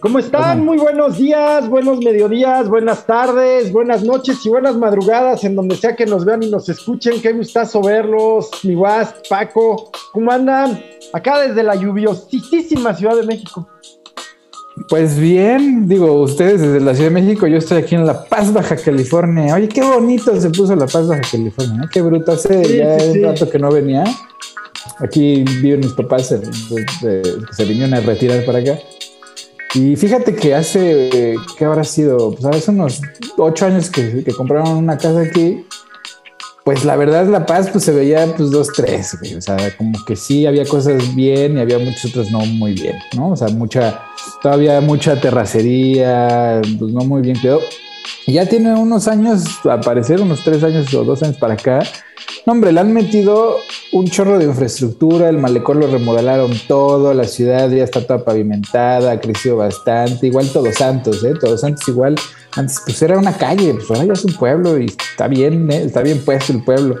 ¿Cómo están? Muy buenos días, buenos mediodías, buenas tardes, buenas noches y buenas madrugadas en donde sea que nos vean y nos escuchen. Qué gustazo verlos, mi Wasp, Paco. ¿Cómo andan? Acá desde la lluviosísima Ciudad de México. Pues bien, digo, ustedes desde la Ciudad de México, yo estoy aquí en La Paz, Baja California. Oye, qué bonito se puso La Paz, Baja California, qué bruto. Hace un rato que no venía. Aquí viven mis papás, se vinieron a retirar para acá. Y fíjate que hace, ¿qué habrá sido? Pues hace unos 8 años que compraron una casa aquí. Pues la verdad, La Paz pues se veía pues 2, 3, güey. O sea, como que sí había cosas bien y había muchas otras no muy bien, ¿no? O sea, todavía mucha terracería, pues no muy bien quedó. Y ya tiene unos años, a parecer unos 3 años o 2 años para acá. No, hombre, le han metido un chorro de infraestructura, el malecón lo remodelaron todo, la ciudad ya está toda pavimentada, ha crecido bastante, igual Todos Santos, Todos Santos igual, antes pues era una calle, pues ahora ya es un pueblo y está bien puesto el pueblo,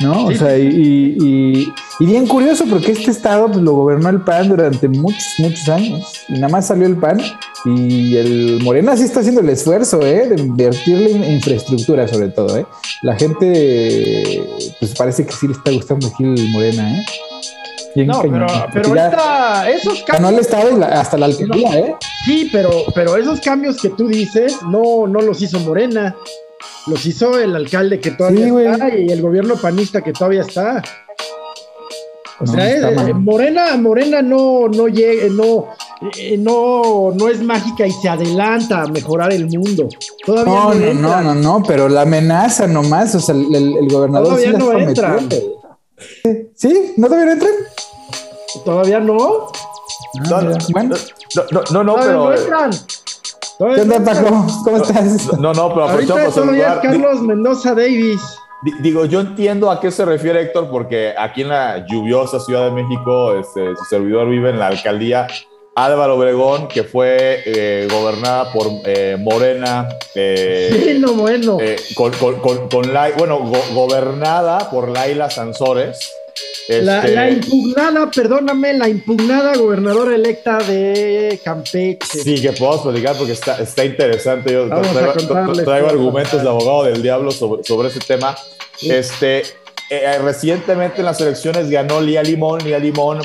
¿no? O sea, y bien curioso porque este estado pues lo gobernó el PAN durante muchos años y nada más salió el PAN y el Morena sí está haciendo el esfuerzo de invertirle en infraestructura sobre todo, La gente pues parece que sí le está gustando aquí el Morena, No, pero ahorita esos cambios... No, el estado hasta la alcaldía, Sí, pero esos cambios que tú dices no los hizo Morena. Los hizo el alcalde que todavía está, güey, y el gobierno panista que todavía está. Morena no llega, no es mágica y se adelanta a mejorar el mundo. Todavía no, pero la amenaza nomás, o sea, el gobernador todavía sí no entra. ¿Sí? ¿No todavía no entran? Todavía no. No, pero... entran. ¿Qué onda, Paco? ¿Cómo estás? Pero aprovechamos el lugar. Carlos Mendoza Davis. Digo, yo entiendo a qué se refiere Héctor, porque aquí en la lluviosa Ciudad de México, su servidor vive en la alcaldía Álvaro Obregón, que fue gobernada por Morena. Bueno. Gobernada por Laila Sansores. La impugnada gobernadora electa de Campeche. Sí, que podemos platicar porque está interesante. Yo traigo argumentos del abogado del diablo sobre ese tema. Recientemente en las elecciones ganó Lía Limón,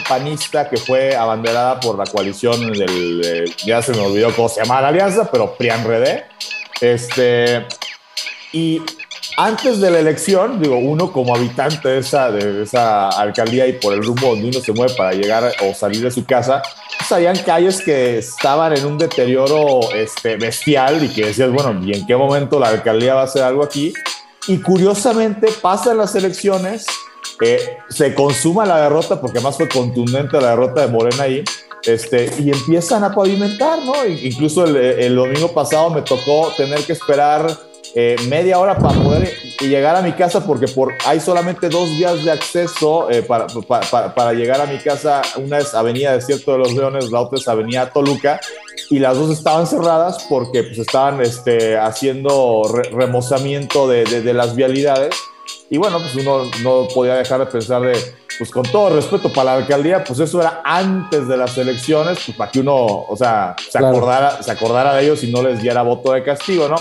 panista, que fue abanderada por la coalición ya se me olvidó cómo se llama la alianza, pero PRI-PAN-RD. Y antes de la elección, digo, uno como habitante de esa alcaldía y por el rumbo donde uno se mueve para llegar o salir de su casa, pues habían calles que estaban en un deterioro bestial y que decías, bueno, ¿y en qué momento la alcaldía va a hacer algo aquí? Y curiosamente pasan las elecciones, se consuma la derrota, porque además fue contundente la derrota de Morena ahí, y empiezan a pavimentar, ¿no? Incluso el domingo pasado me tocó tener que esperar media hora para poder llegar a mi casa porque hay solamente 2 vías de acceso para llegar a mi casa. Una es Avenida Desierto de los Leones, la otra es Avenida Toluca, y las dos estaban cerradas porque pues estaban haciendo remozamiento de las vialidades. Y bueno, pues uno no podía dejar de pensar pues con todo respeto para la alcaldía, pues eso era antes de las elecciones, pues para que uno, o sea, se acordara de ellos y no les diera voto de castigo, ¿no?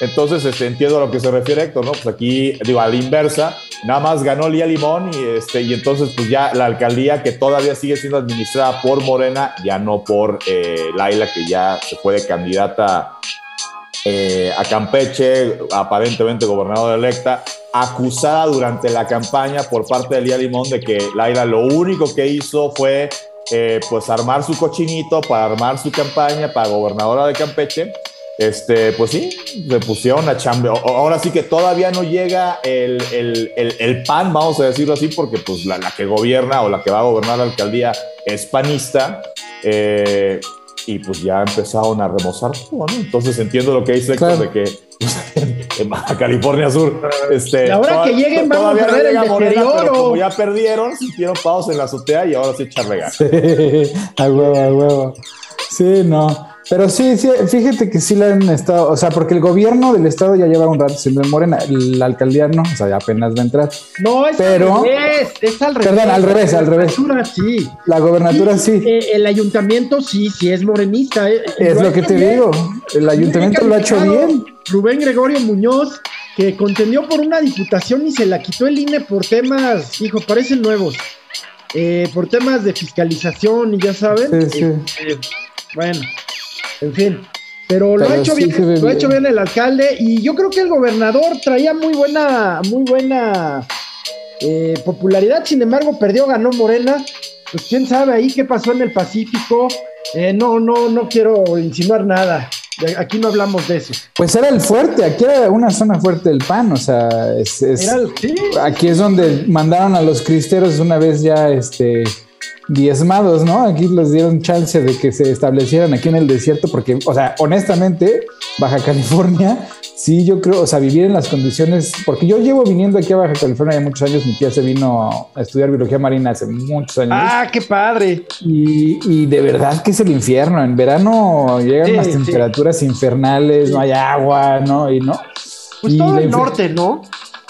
Entonces, entiendo a lo que se refiere Héctor, ¿no? Pues aquí, digo, a la inversa, nada más ganó Lía Limón y entonces pues ya la alcaldía, que todavía sigue siendo administrada por Morena, ya no por Laila, que ya se fue de candidata a Campeche, aparentemente gobernadora electa, acusada durante la campaña por parte de Lía Limón de que Laila lo único que hizo fue pues armar su cochinito para armar su campaña para gobernadora de Campeche. Pues sí, se pusieron a chambear. Ahora sí que todavía no llega el PAN, vamos a decirlo así, porque pues la que gobierna o la que va a gobernar la alcaldía es panista, y pues ya empezaron a remozar todo, ¿no? Entonces entiendo lo que dice Héctor de que en Baja California Sur ahora que lleguen vamos a ver el deterioro, pero como ya perdieron, sintieron pavos en la azotea y ahora se echa a regar. A huevo. Sí, no. Pero sí, sí, fíjate que sí la han estado, o sea, porque el gobierno del estado ya lleva un rato siendo Morena, la alcaldía no, o sea, ya apenas va a entrar. No, es pero, al revés, es al revés. Perdón, al revés. Sí. La gobernatura sí. El ayuntamiento sí es morenista. Es lo que te digo, el ayuntamiento lo ha hecho bien. Rubén Gregorio Muñoz, que contendió por una diputación y se la quitó el INE por temas, hijo, parecen nuevos, por temas de fiscalización y ya saben. Sí, sí. Bueno, en fin, pero lo ha hecho sí bien, lo ha hecho bien el alcalde, y yo creo que el gobernador traía muy buena popularidad, sin embargo perdió, ganó Morena, pues quién sabe ahí qué pasó en el Pacífico, no quiero insinuar nada, aquí no hablamos de eso. Pues era el fuerte, aquí era una zona fuerte del PAN, o sea, sí. Aquí es donde mandaron a los cristeros una vez ya diezmados, ¿no? Aquí les dieron chance de que se establecieran aquí en el desierto porque, o sea, honestamente, Baja California, sí, yo creo, o sea, vivir en las condiciones, porque yo llevo viniendo aquí a Baja California ya muchos años, mi tía se vino a estudiar biología marina hace muchos años. ¡Ah, qué padre! Y de verdad que es el infierno, en verano llegan las temperaturas infernales, no hay agua, ¿no? Y no. Pues y todo el norte, ¿no?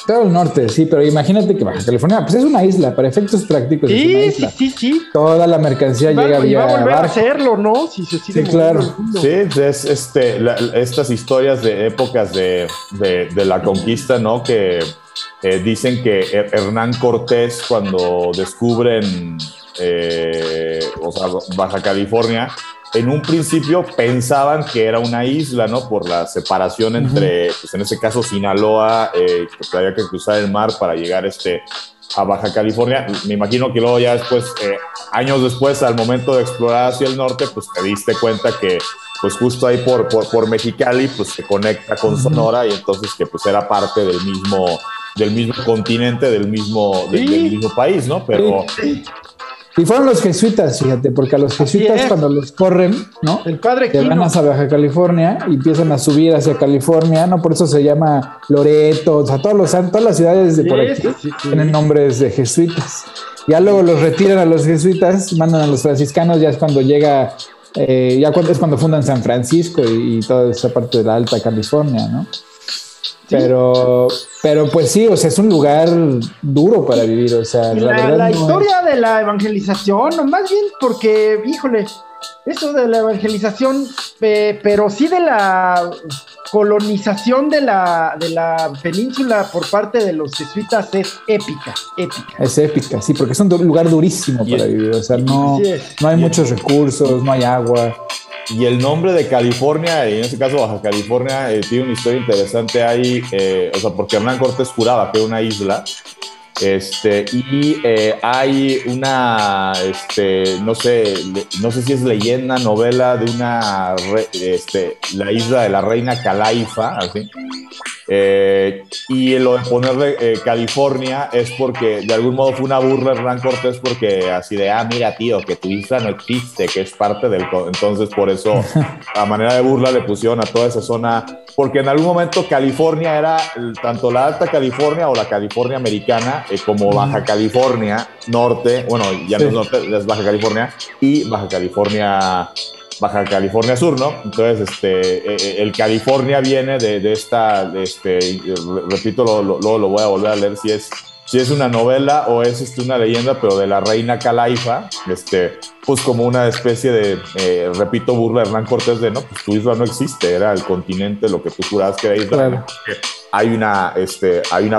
Todo el norte, sí, pero imagínate que Baja California, pues es una isla, para efectos prácticos. Sí, es una isla. Sí. Toda la mercancía llega vía barco. Y va a volver a hacerlo, ¿no? Si se sigue claro. Sí, es estas historias de épocas de la conquista, ¿no? Que dicen que Hernán Cortés, cuando descubren o sea, Baja California, en un principio pensaban que era una isla, ¿no? Por la separación entre, pues en este caso, Sinaloa, pues había que cruzar el mar para llegar a Baja California. Me imagino que luego ya después, años después, al momento de explorar hacia el norte, pues te diste cuenta que, pues justo ahí por Mexicali, pues se conecta con Sonora y entonces que pues era parte del mismo continente, del mismo país, ¿no? Pero... Y fueron los jesuitas, fíjate, porque a los jesuitas cuando los corren, ¿no? El padre Quino. Van a Baja California y empiezan a subir hacia California, ¿no? Por eso se llama Loreto, o sea, todas las ciudades de por aquí tienen nombres de jesuitas. Ya luego los retiran a los jesuitas, mandan a los franciscanos, ya es cuando llega, es cuando fundan San Francisco y toda esa parte de la Alta California, ¿no? Sí. Pero pues sí, o sea, es un lugar duro para vivir, o sea, la verdad la historia de la evangelización, o más bien porque, híjole, eso de la evangelización, pero sí de la colonización de la península por parte de los jesuitas es épica. Es épica, sí, porque es un lugar durísimo para vivir, o sea, no hay muchos recursos, no hay agua. Y el nombre de California, y en este caso Baja California, tiene una historia interesante ahí, o sea, porque Hernán Cortés juraba que era una isla, hay una, no sé si es leyenda, novela de una, la isla de la Reina Calafia, así. Y lo de ponerle California es porque de algún modo fue una burla Hernán Cortés, porque así de mira tío, que tu isla no existe, que es parte del... Entonces por eso a manera de burla le pusieron a toda esa zona, porque en algún momento California era tanto la Alta California o la California americana como Baja California Norte, bueno ya no es norte, es Baja California y Baja California Sur, ¿no? Entonces, el California viene de esta, repito, lo voy a volver a leer si es una novela o es una leyenda, pero de la Reina Calafia, pues como una especie de, repito, burla de Hernán Cortés de, no, pues tu isla no existe, era el continente, lo que tú jurabas que era isla. Claro. Hay una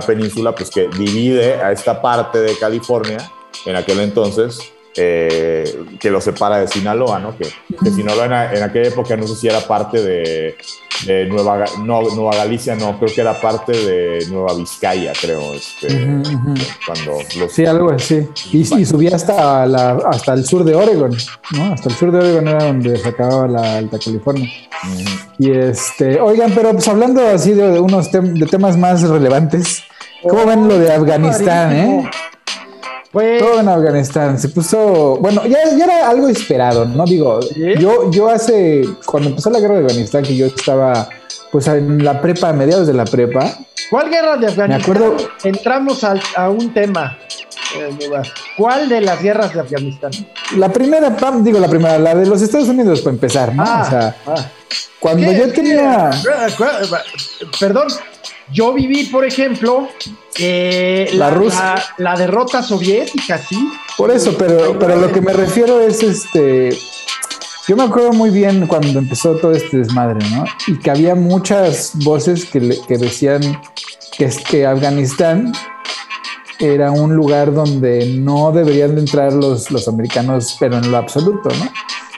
península, pues que divide a esta parte de California, en aquel entonces, que lo separa de Sinaloa, ¿no? Que Sinaloa en aquella época no sé si era parte de Nueva Galicia, no, creo que era parte de Nueva Vizcaya, creo. Cuando sí, algo así. Y subía hasta el sur de Oregon, ¿no? Hasta el sur de Oregon era donde se acababa la Alta California. Y oigan, pero pues hablando así de unos temas más relevantes, ¿cómo ven lo de Afganistán, Pues, todo en Afganistán se puso... Bueno, ya era algo esperado, ¿no? Digo, yo cuando empezó la guerra de Afganistán, que yo estaba pues en la prepa, a mediados de la prepa. ¿Cuál guerra de Afganistán? Me acuerdo... Entramos a un tema. dudar. ¿Cuál de las guerras de Afganistán? La primera, la de los Estados Unidos, para empezar, ¿no? Cuando yo tenía... Perdón, yo viví, por ejemplo, la derrota soviética, ¿sí? Por eso, pero lo que me refiero es, yo me acuerdo muy bien cuando empezó todo este desmadre, ¿no? Y que había muchas voces que decían que Afganistán era un lugar donde no deberían de entrar los americanos, pero en lo absoluto, ¿no?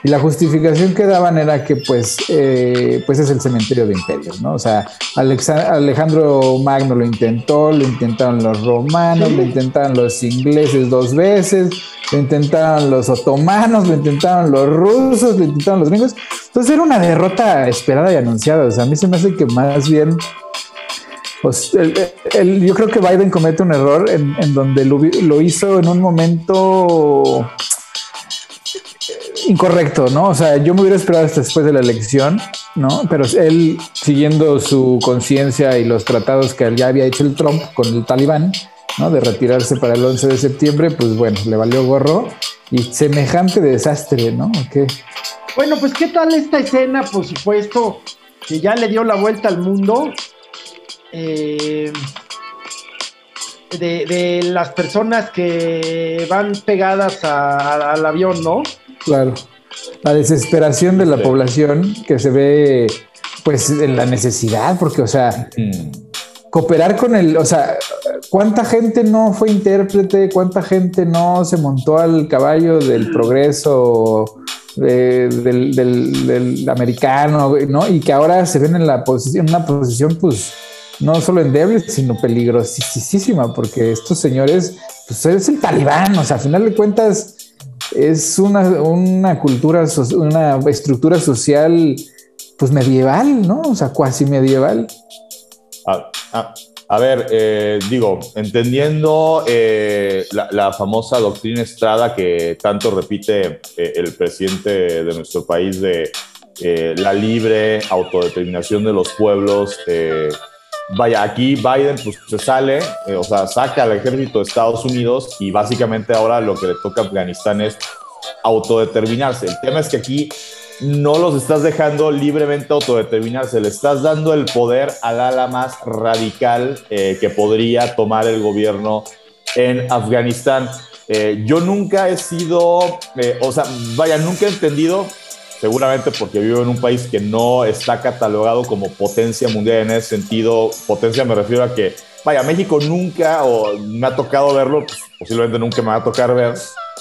Y la justificación que daban era que pues es el cementerio de imperios, ¿no? O sea, Alejandro Magno lo intentaron los romanos, sí, lo intentaron los ingleses 2 veces, lo intentaron los otomanos, lo intentaron los rusos, lo intentaron los gringos. Entonces era una derrota esperada y anunciada. O sea, a mí se me hace que más bien... Pues yo creo que Biden comete un error en donde lo hizo en un momento incorrecto, ¿no? O sea, yo me hubiera esperado hasta después de la elección, ¿no? Pero él, siguiendo su conciencia y los tratados que ya había hecho el Trump con el Talibán, ¿no? De retirarse para el 11 de septiembre, pues bueno, le valió gorro y semejante desastre, ¿no? ¿Qué? Bueno, pues ¿qué tal esta escena, por supuesto, que ya le dio la vuelta al mundo? De las personas que van pegadas al avión, ¿no? Claro. La desesperación de la población que se ve, pues, en la necesidad, porque, o sea, cooperar con o sea, ¿cuánta gente no fue intérprete? ¿Cuánta gente no se montó al caballo del progreso del americano, ¿no? Y que ahora se ven en una posición, pues, no solo endeble, sino peligrosísima, porque estos señores, pues es el Talibán, o sea, al final de cuentas es una cultura, una estructura social, pues medieval, ¿no? O sea, cuasi medieval. A ver, entendiendo la famosa doctrina Estrada que tanto repite el presidente de nuestro país de la libre autodeterminación de los pueblos, vaya, aquí Biden pues se sale, o sea, saca al ejército de Estados Unidos y básicamente ahora lo que le toca a Afganistán es autodeterminarse. El tema es que aquí no los estás dejando libremente autodeterminarse, le estás dando el poder al ala más radical que podría tomar el gobierno en Afganistán. Yo nunca he sido, nunca he entendido, seguramente porque vivo en un país que no está catalogado como potencia mundial en ese sentido. Potencia me refiero a que, vaya, México nunca, o me ha tocado verlo, pues, posiblemente nunca me va a tocar ver,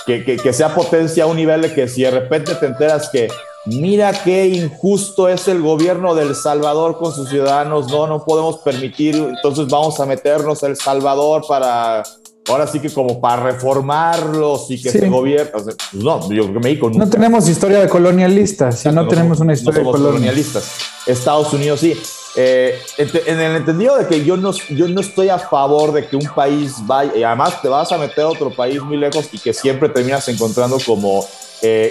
que sea potencia a un nivel de que si de repente te enteras que mira qué injusto es el gobierno de El Salvador con sus ciudadanos, no podemos permitir, entonces vamos a meternos a El Salvador para... Ahora sí que como para reformarlos y que se gobierna. O sea, pues no, yo creo que México nunca. No tenemos historia de colonialistas, si no tenemos una historia de colonialistas. Estados Unidos sí. En el entendido de que yo no estoy a favor de que un país vaya, y además te vas a meter a otro país muy lejos y que siempre terminas encontrando como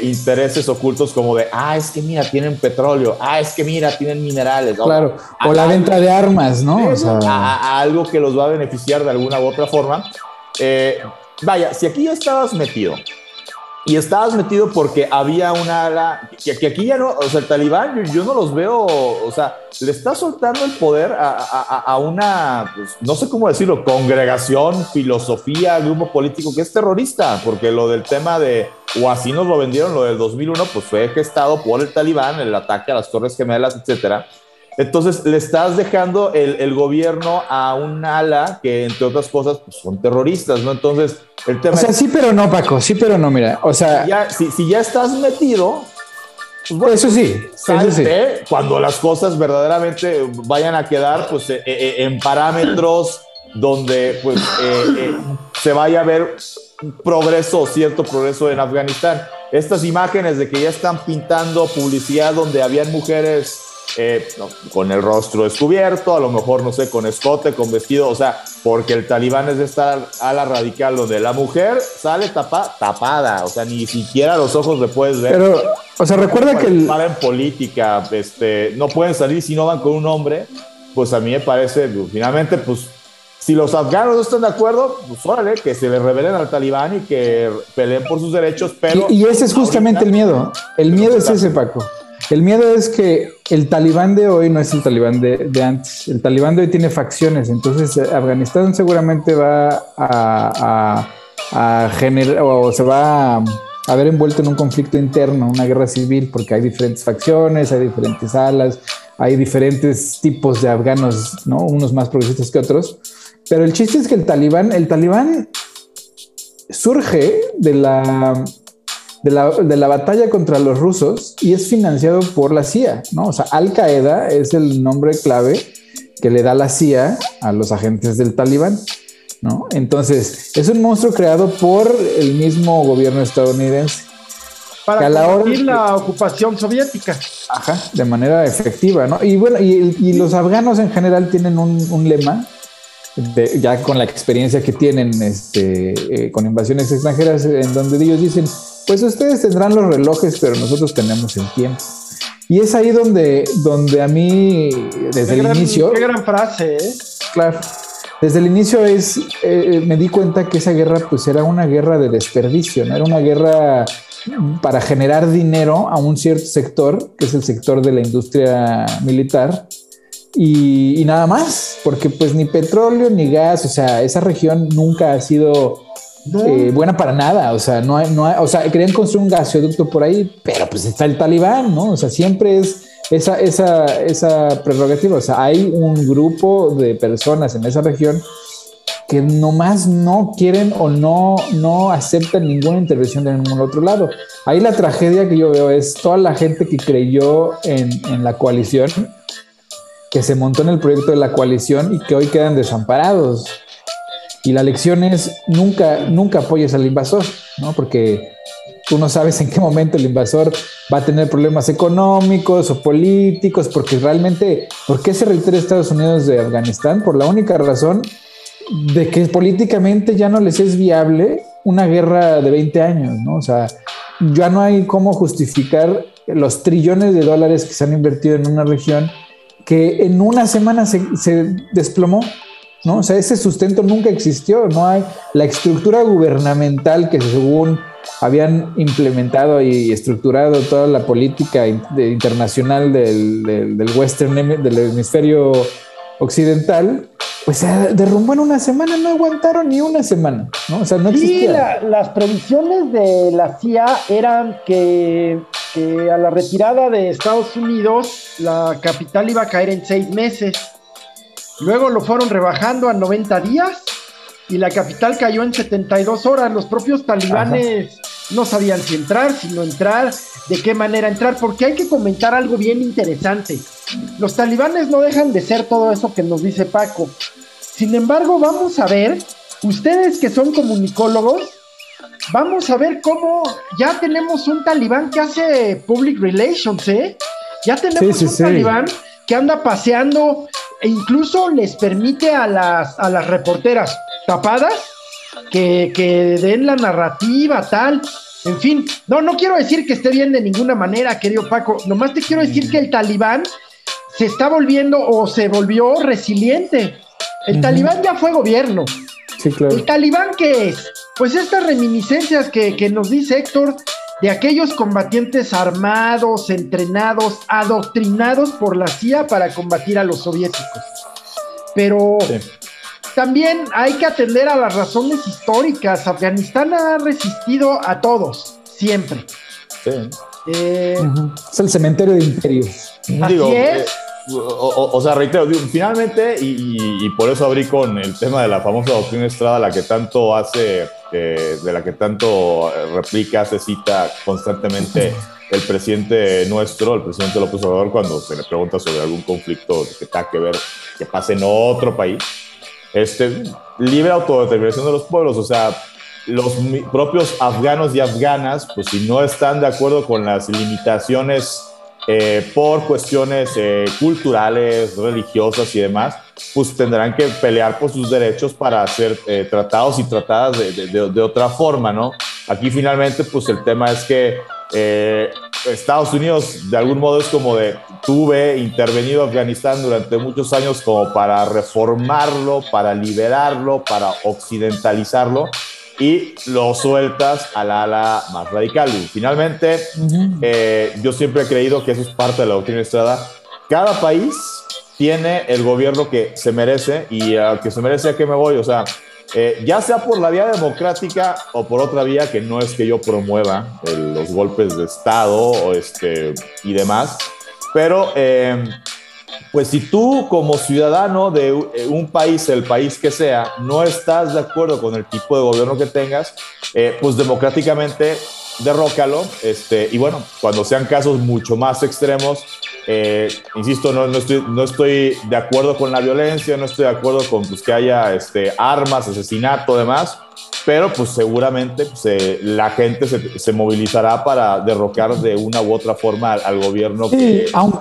intereses ocultos como de, es que mira, tienen petróleo, es que mira, tienen minerales. Claro, o la venta de armas, ¿no? O sea, a algo que los va a beneficiar de alguna u otra forma. Vaya, si aquí ya estabas metido porque había una ala que aquí ya no, o sea, el Talibán yo no los veo, o sea, le está soltando el poder a una, pues, no sé cómo decirlo, congregación, filosofía, grupo político que es terrorista, porque lo del tema de, o así nos lo vendieron, lo del 2001, pues fue gestado por el Talibán, el ataque a las Torres Gemelas, etcétera. Entonces, le estás dejando el gobierno a un ala que, entre otras cosas, pues, son terroristas, ¿no? Entonces, el tema... O sea, sí, pero no, Paco, sí, pero no, mira, o sea... Si ya estás metido... Pues, bueno, eso sí, salte, eso sí. Cuando las cosas verdaderamente vayan a quedar, pues, en parámetros donde, pues, se vaya a ver progreso, cierto progreso en Afganistán. Estas imágenes de que ya están pintando publicidad donde habían mujeres... con el rostro descubierto, a lo mejor, no sé, con escote, con vestido, o sea, porque el Talibán es de esta ala radical donde la mujer sale tapada, o sea, ni siquiera los ojos le puedes ver. Pero, o sea, recuerda que... En política, no pueden salir si no van con un hombre, pues a mí me parece, finalmente, pues, Si los afganos no están de acuerdo, pues órale, que se les rebelen al talibán y que peleen por sus derechos, pero... Y ese es justamente el miedo. El miedo es ese, Paco. El miedo es que el talibán de hoy no es el talibán de antes. El talibán de hoy tiene facciones. Entonces, Afganistán seguramente va a generar, o se va a ver envuelto en un conflicto interno, una guerra civil, porque hay diferentes facciones, hay diferentes alas, hay diferentes tipos de afganos, ¿no? Unos más progresistas que otros. Pero el chiste es que el talibán surge de la batalla contra los rusos y es financiado por la CIA, ¿no? O sea, Al Qaeda es el nombre clave que le da la CIA a los agentes del talibán, ¿no? Entonces, es un monstruo creado por el mismo gobierno estadounidense. Para combatir la ocupación soviética. Ajá, de manera efectiva, ¿no? Y bueno, y los afganos en general tienen un lema, ya con la experiencia que tienen con invasiones extranjeras, en donde ellos dicen, pues ustedes tendrán los relojes, pero nosotros tenemos el tiempo. Y es ahí donde a mí, desde el inicio... Qué gran frase, ¿eh? Claro. Desde el inicio me di cuenta que esa guerra pues era una guerra de desperdicio, ¿no? Era una guerra para generar dinero a un cierto sector, que es el sector de la industria militar, y nada más, porque pues ni petróleo ni gas, o sea, esa región nunca ha sido buena para nada, o sea, no hay, o sea, querían construir un gasoducto por ahí, pero pues está el talibán, ¿no? O sea, siempre es esa prerrogativa, o sea, hay un grupo de personas en esa región que nomás no quieren o no aceptan ninguna intervención de ningún otro lado. Ahí la tragedia que yo veo es toda la gente que creyó en la coalición, que se montó en el proyecto de la coalición y que hoy quedan desamparados. Y la lección es nunca apoyes al invasor, ¿no? Porque tú no sabes en qué momento el invasor va a tener problemas económicos o políticos, porque realmente, ¿por qué se retira Estados Unidos de Afganistán? Por la única razón de que políticamente ya no les es viable una guerra de 20 años, ¿no? O sea, ya no hay cómo justificar los trillones de dólares que se han invertido en una región que en una semana se desplomó, ¿no? O sea, ese sustento nunca existió, no hay la estructura gubernamental que según habían implementado y estructurado toda la política internacional del Western, del hemisferio occidental, pues se derrumbó en una semana, no aguantaron ni una semana, ¿no? O sea, no existía. Sí, las previsiones de la CIA eran que a la retirada de Estados Unidos la capital iba a caer en 6 meses. Luego lo fueron rebajando a 90 días y la capital cayó en 72 horas. Los propios talibanes no sabían si entrar, si no entrar, de qué manera entrar, porque hay que comentar algo bien interesante. Los talibanes no dejan de ser todo eso que nos dice Paco. Sin embargo, vamos a ver, ustedes que son comunicólogos, vamos a ver cómo ya tenemos un talibán que hace public relations, ¿eh? Ya tenemos un talibán que anda paseando e incluso les permite a las reporteras tapadas que den la narrativa, tal. En fin, no quiero decir que esté bien de ninguna manera, querido Paco. Nomás te quiero decir que el talibán se está volviendo o se volvió resiliente. El talibán ya fue gobierno. Sí, claro. ¿El talibán qué es? Pues estas reminiscencias que nos dice Héctor de aquellos combatientes armados, entrenados, adoctrinados por la CIA para combatir a los soviéticos. Pero también hay que atender a las razones históricas. Afganistán ha resistido a todos, siempre. Sí. Es el cementerio de imperios. Así es. O sea, reitero, finalmente, y por eso abrí con el tema de la famosa doctrina Estrada, la que tanto hace, de la que tanto replica, hace cita constantemente el presidente nuestro, el presidente López Obrador, cuando se le pregunta sobre algún conflicto que tenga que ver, que pase en otro país. Libre autodeterminación de los pueblos, o sea, los propios afganos y afganas, pues si no están de acuerdo con las limitaciones por cuestiones culturales, religiosas y demás, pues tendrán que pelear por sus derechos para ser tratados y tratadas de otra forma, ¿no? Aquí finalmente, pues el tema es que Estados Unidos de algún modo es como de tuve intervenido Afganistán durante muchos años como para reformarlo, para liberarlo, para occidentalizarlo, y lo sueltas al ala más radical. Y finalmente, yo siempre he creído que eso es parte de la doctrina Estrada. Cada país tiene el gobierno que se merece, y al que se merece, ¿a qué me voy? O sea, ya sea por la vía democrática o por otra vía, que no es que yo promueva los golpes de Estado o y demás, pero pues si tú como ciudadano de un país, el país que sea, no estás de acuerdo con el tipo de gobierno que tengas, pues democráticamente derrócalo, y bueno, cuando sean casos mucho más extremos, insisto, no estoy de acuerdo con la violencia, no estoy de acuerdo con pues, que haya armas, asesinato, demás, pero pues seguramente pues, la gente se movilizará para derrocar de una u otra forma al gobierno. Sí,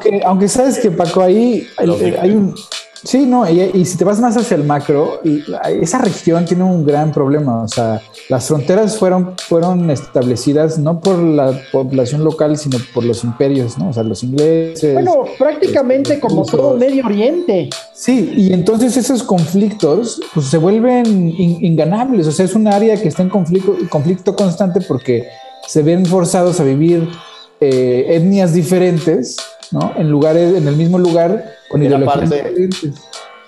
que, aunque sabes que, Paco, ahí hay un... Sí, no, y si te vas más hacia el macro, y esa región tiene un gran problema. O sea, las fronteras fueron establecidas no por la población local, sino por los imperios, ¿no? O sea, los ingleses. Bueno, prácticamente como todo Medio Oriente. Sí, y entonces esos conflictos pues, se vuelven inganables. O sea, es un área que está en conflicto constante porque se ven forzados a vivir etnias diferentes, ¿no? En el mismo lugar, con ideologías diferentes.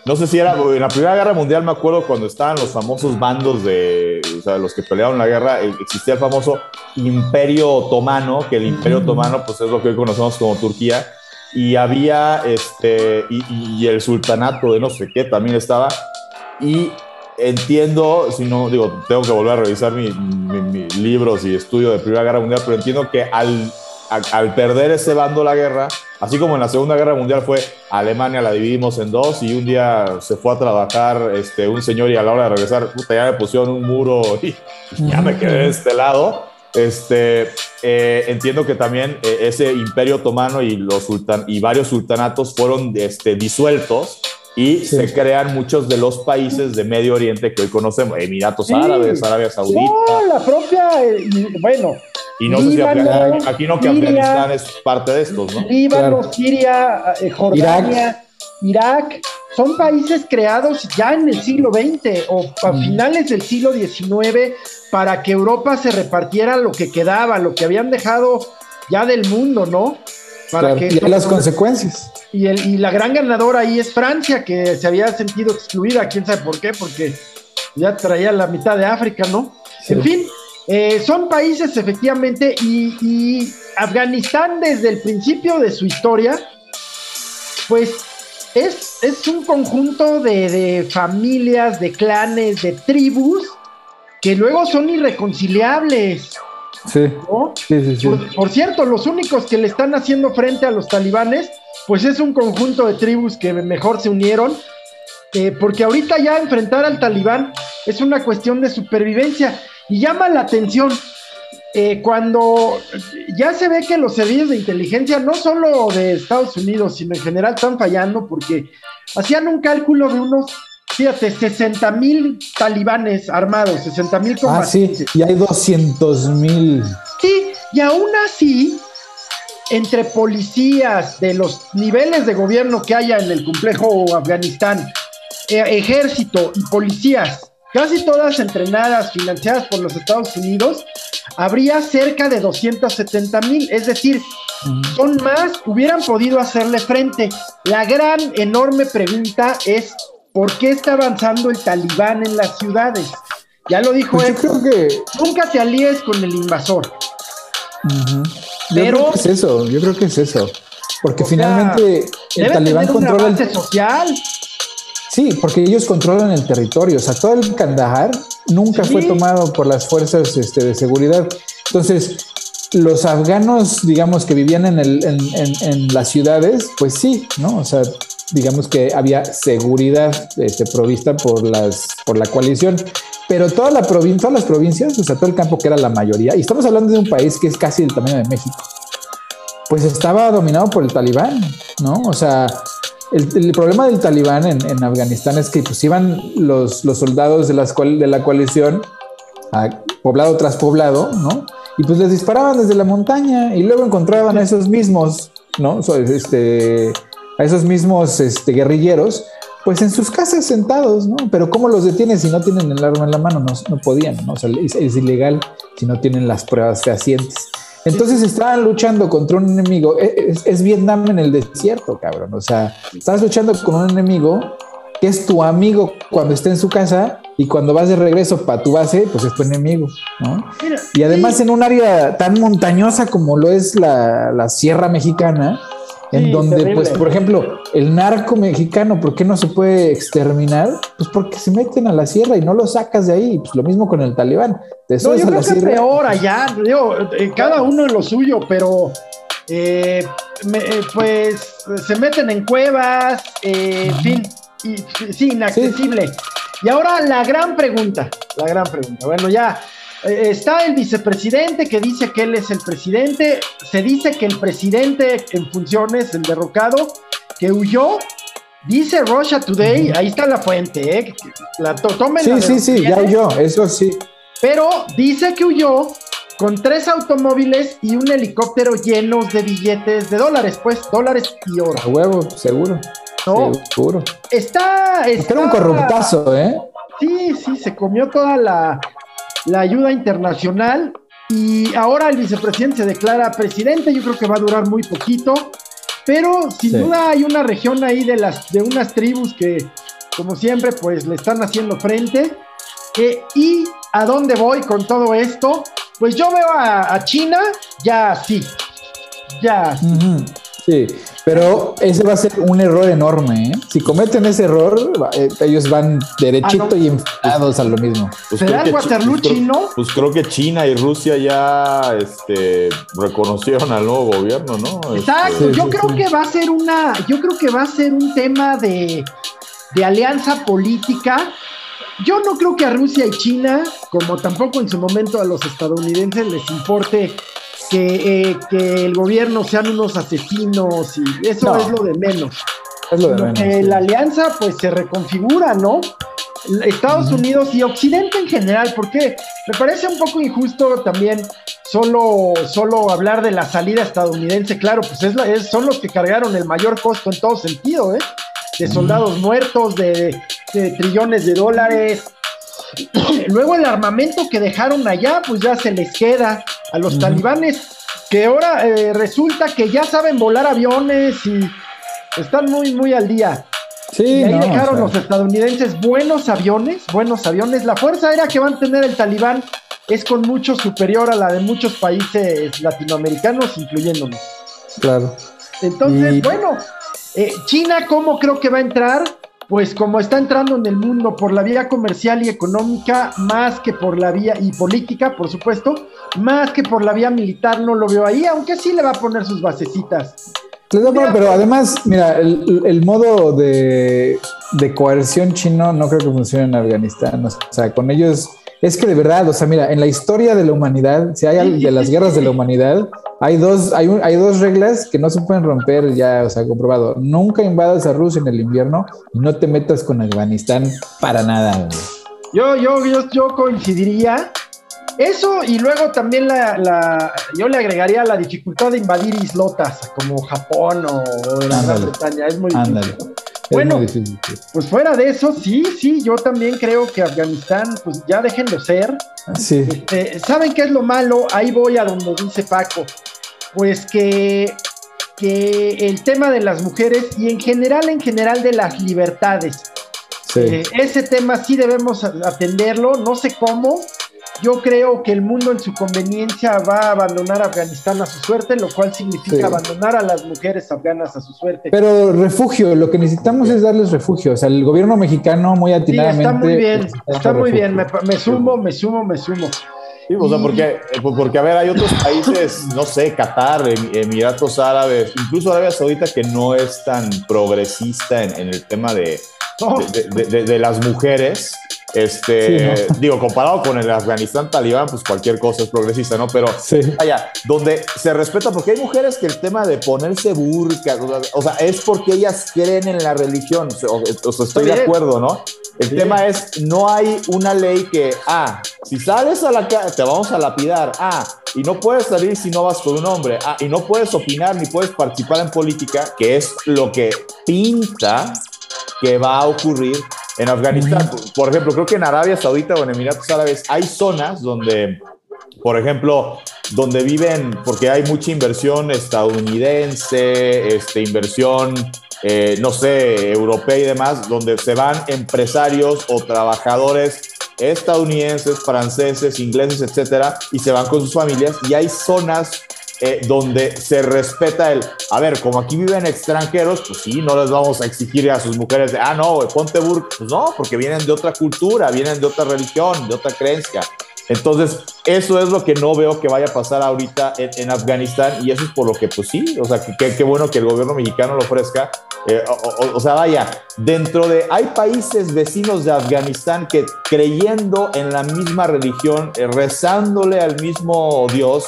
No sé si era en la Primera Guerra Mundial, me acuerdo cuando estaban los famosos bandos o sea, los que pelearon la guerra, existía el famoso Imperio Otomano, que el Imperio Otomano pues es lo que hoy conocemos como Turquía, y había y el sultanato de no sé qué también estaba, y entiendo, si no, digo, tengo que volver a revisar mis libros y estudio de Primera Guerra Mundial, pero entiendo que al perder ese bando la guerra, así como en la Segunda Guerra Mundial fue Alemania, la dividimos en dos y un día se fue a trabajar un señor y a la hora de regresar, puta, ya me pusieron un muro y ya me quedé de este lado. Entiendo que también ese Imperio Otomano y varios sultanatos fueron disueltos y sí, se crean muchos de los países de Medio Oriente que hoy conocemos, Emiratos Árabes, Arabia Saudita. No, la propia, bueno... Y no Líbano, sé si imagino que Afganistán es parte de estos, ¿no? Líbano, claro. Siria, Jordania, Irak, son países creados ya en el siglo XX o a finales del siglo XIX para que Europa se repartiera lo que quedaba, lo que habían dejado ya del mundo, ¿no? Para claro, que y las consecuencias. Y la gran ganadora ahí es Francia, que se había sentido excluida, quién sabe por qué, porque ya traía la mitad de África, ¿no? Sí. En fin... son países efectivamente y Afganistán desde el principio de su historia pues es un conjunto de familias, de clanes, de tribus que luego son irreconciliables, sí, ¿no? Sí. Por cierto, los únicos que le están haciendo frente a los talibanes pues es un conjunto de tribus que mejor se unieron, porque ahorita ya enfrentar al talibán es una cuestión de supervivencia. Y llama la atención cuando ya se ve que los servicios de inteligencia, no solo de Estados Unidos, sino en general, están fallando porque hacían un cálculo de unos, fíjate, 60,000 talibanes armados, 60,000 combatientes. Ah, sí, y hay 200,000. Sí, y aún así, entre policías de los niveles de gobierno que haya en el complejo Afganistán, ejército y policías, casi todas entrenadas, financiadas por los Estados Unidos, habría cerca de 270,000, es decir, son más, hubieran podido hacerle frente. La gran, enorme pregunta es, ¿por qué está avanzando el talibán en las ciudades? Ya lo dijo él, pues nunca te alíes con el invasor. Yo creo que es eso, porque finalmente el talibán controla el... social. Sí, porque ellos controlan el territorio, o sea, todo el Kandahar nunca fue tomado por las fuerzas de seguridad. Entonces, los afganos, digamos, que vivían en las ciudades, pues sí, ¿no? O sea, digamos que había seguridad provista por la coalición, pero todas las provincias, o sea, todo el campo que era la mayoría, y estamos hablando de un país que es casi del tamaño de México, pues estaba dominado por el Talibán, ¿no? O sea... El problema del talibán en Afganistán es que pues, iban los soldados de la coalición poblado tras poblado, ¿no? Y pues les disparaban desde la montaña y luego encontraban a esos mismos ¿no? A esos mismos guerrilleros, pues en sus casas sentados, ¿no? Pero ¿cómo los detienes si no tienen el arma en la mano? No podían, ¿no? O sea, es ilegal si no tienen las pruebas fehacientes. Entonces estaban luchando contra un enemigo. Es Vietnam en el desierto, cabrón. O sea, estás luchando con un enemigo que es tu amigo cuando está en su casa, y cuando vas de regreso para tu base, pues es tu enemigo, ¿no? Y además en un área tan montañosa como lo es la Sierra Mexicana, en donde, terrible. Pues, por ejemplo, el narco mexicano, ¿por qué no se puede exterminar? Pues porque se meten a la sierra y no lo sacas de ahí. Pues lo mismo con el Talibán. No, yo creo que es peor allá. Digo, cada uno en lo suyo, pero pues se meten en cuevas, en fin, inaccesible. Sí. Y ahora la gran pregunta. Bueno, ya está el vicepresidente que dice que él es el presidente. Se dice que el presidente en funciones, el derrocado, que huyó, dice Russia Today, ahí está la fuente, tómenla. Sí, ya huyó, eso sí. Pero dice que huyó con 3 automóviles y un helicóptero llenos de billetes de dólares, pues, dólares y oro. A huevo, seguro. No, seguro. Está era un corruptazo, ¿eh? Sí, se comió toda la ayuda internacional, y ahora el vicepresidente se declara presidente. Yo creo que va a durar muy poquito, pero sin duda hay una región ahí de unas tribus que, como siempre, pues le están haciendo frente. ¿Y a dónde voy con todo esto? Pues yo veo a China ya así. Uh-huh. Sí, pero ese va a ser un error enorme, ¿eh? Si cometen ese error, ellos van derechito y enfocados a lo mismo. ¿Será el Waterloo chino? Pues creo que China y Rusia ya reconocieron al nuevo gobierno, ¿no? Exacto, yo creo que va a ser un tema de alianza política. Yo no creo que a Rusia y China, como tampoco en su momento a los estadounidenses, les importe que el gobierno sean unos asesinos, y eso no, es lo de menos. La alianza pues se reconfigura, ¿no? Estados Unidos y Occidente en general, porque me parece un poco injusto también solo hablar de la salida estadounidense. Claro, pues son los que cargaron el mayor costo en todo sentido, de soldados muertos, de trillones de dólares. Luego el armamento que dejaron allá, pues ya se les queda a los talibanes, que ahora resulta que ya saben volar aviones y están muy, muy al día. Sí, y ahí dejaron los estadounidenses buenos aviones. La fuerza aérea que van a tener el Talibán es con mucho superior a la de muchos países latinoamericanos, incluyéndonos. Claro. Entonces, China, ¿cómo creo que va a entrar? Pues como está entrando en el mundo por la vía comercial y económica, más que por la vía, y política, por supuesto, más que por la vía militar, no lo veo ahí, aunque sí le va a poner sus basecitas. Pero además, mira, el modo de coerción chino no creo que funcione en Afganistán. O sea, con ellos, es que de verdad, o sea, mira, en la historia de la humanidad, si hay de las guerras de la humanidad, hay dos reglas que no se pueden romper ya, o sea, comprobado. Nunca invadas a Rusia en el invierno y no te metas con Afganistán para nada. Yo coincidiría. Eso, y luego también yo le agregaría la dificultad de invadir islotas como Japón o la Gran Bretaña. Es muy difícil. Pues fuera de eso, sí, yo también creo que Afganistán, pues ya déjenlo ser. Sí. ¿Saben qué es lo malo? Ahí voy a donde dice Paco. Pues que el tema de las mujeres y en general de las libertades. Sí. Ese tema sí debemos atenderlo, no sé cómo. Yo creo que el mundo en su conveniencia va a abandonar a Afganistán a su suerte, lo cual significa abandonar a las mujeres afganas a su suerte. Pero refugio, lo que necesitamos es darles refugio. O sea, el gobierno mexicano muy atinadamente... Está muy bien, me sumo. Sí, o sea, porque a ver, hay otros países, no sé, Qatar, Emiratos Árabes, incluso Arabia Saudita, que no es tan progresista en el tema de ¿no? de las mujeres. Sí, ¿no? Digo, comparado con el Afganistán talibán, pues cualquier cosa es progresista, ¿no? Pero sí, allá, donde se respeta, porque hay mujeres que el tema de ponerse burka, o sea, es porque ellas creen en la religión, o sea, estoy de acuerdo, ¿no? El tema es, no hay una ley que, si sales a la calle, te vamos a lapidar, y no puedes salir si no vas con un hombre, y no puedes opinar ni puedes participar en política, que es lo que pinta que va a ocurrir en Afganistán. Por ejemplo, creo que en Arabia Saudita o en Emiratos Árabes hay zonas donde, por ejemplo, donde viven, porque hay mucha inversión estadounidense, inversión, no sé, europea y demás, donde se van empresarios o trabajadores estadounidenses, franceses, ingleses, etcétera, y se van con sus familias, y hay zonas donde se respeta a ver, como aquí viven extranjeros, pues sí, no les vamos a exigir a sus mujeres, no, ponte burka, pues no, porque vienen de otra cultura, vienen de otra religión, de otra creencia. Entonces, eso es lo que no veo que vaya a pasar ahorita en Afganistán, y eso es por lo que, pues sí, o sea, qué bueno que el gobierno mexicano lo ofrezca. O sea, vaya, dentro de... Hay países vecinos de Afganistán que creyendo en la misma religión, rezándole al mismo Dios,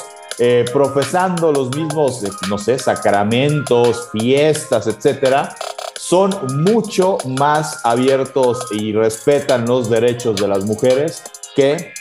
profesando los mismos, no sé, sacramentos, fiestas, etcétera, son mucho más abiertos y respetan los derechos de las mujeres que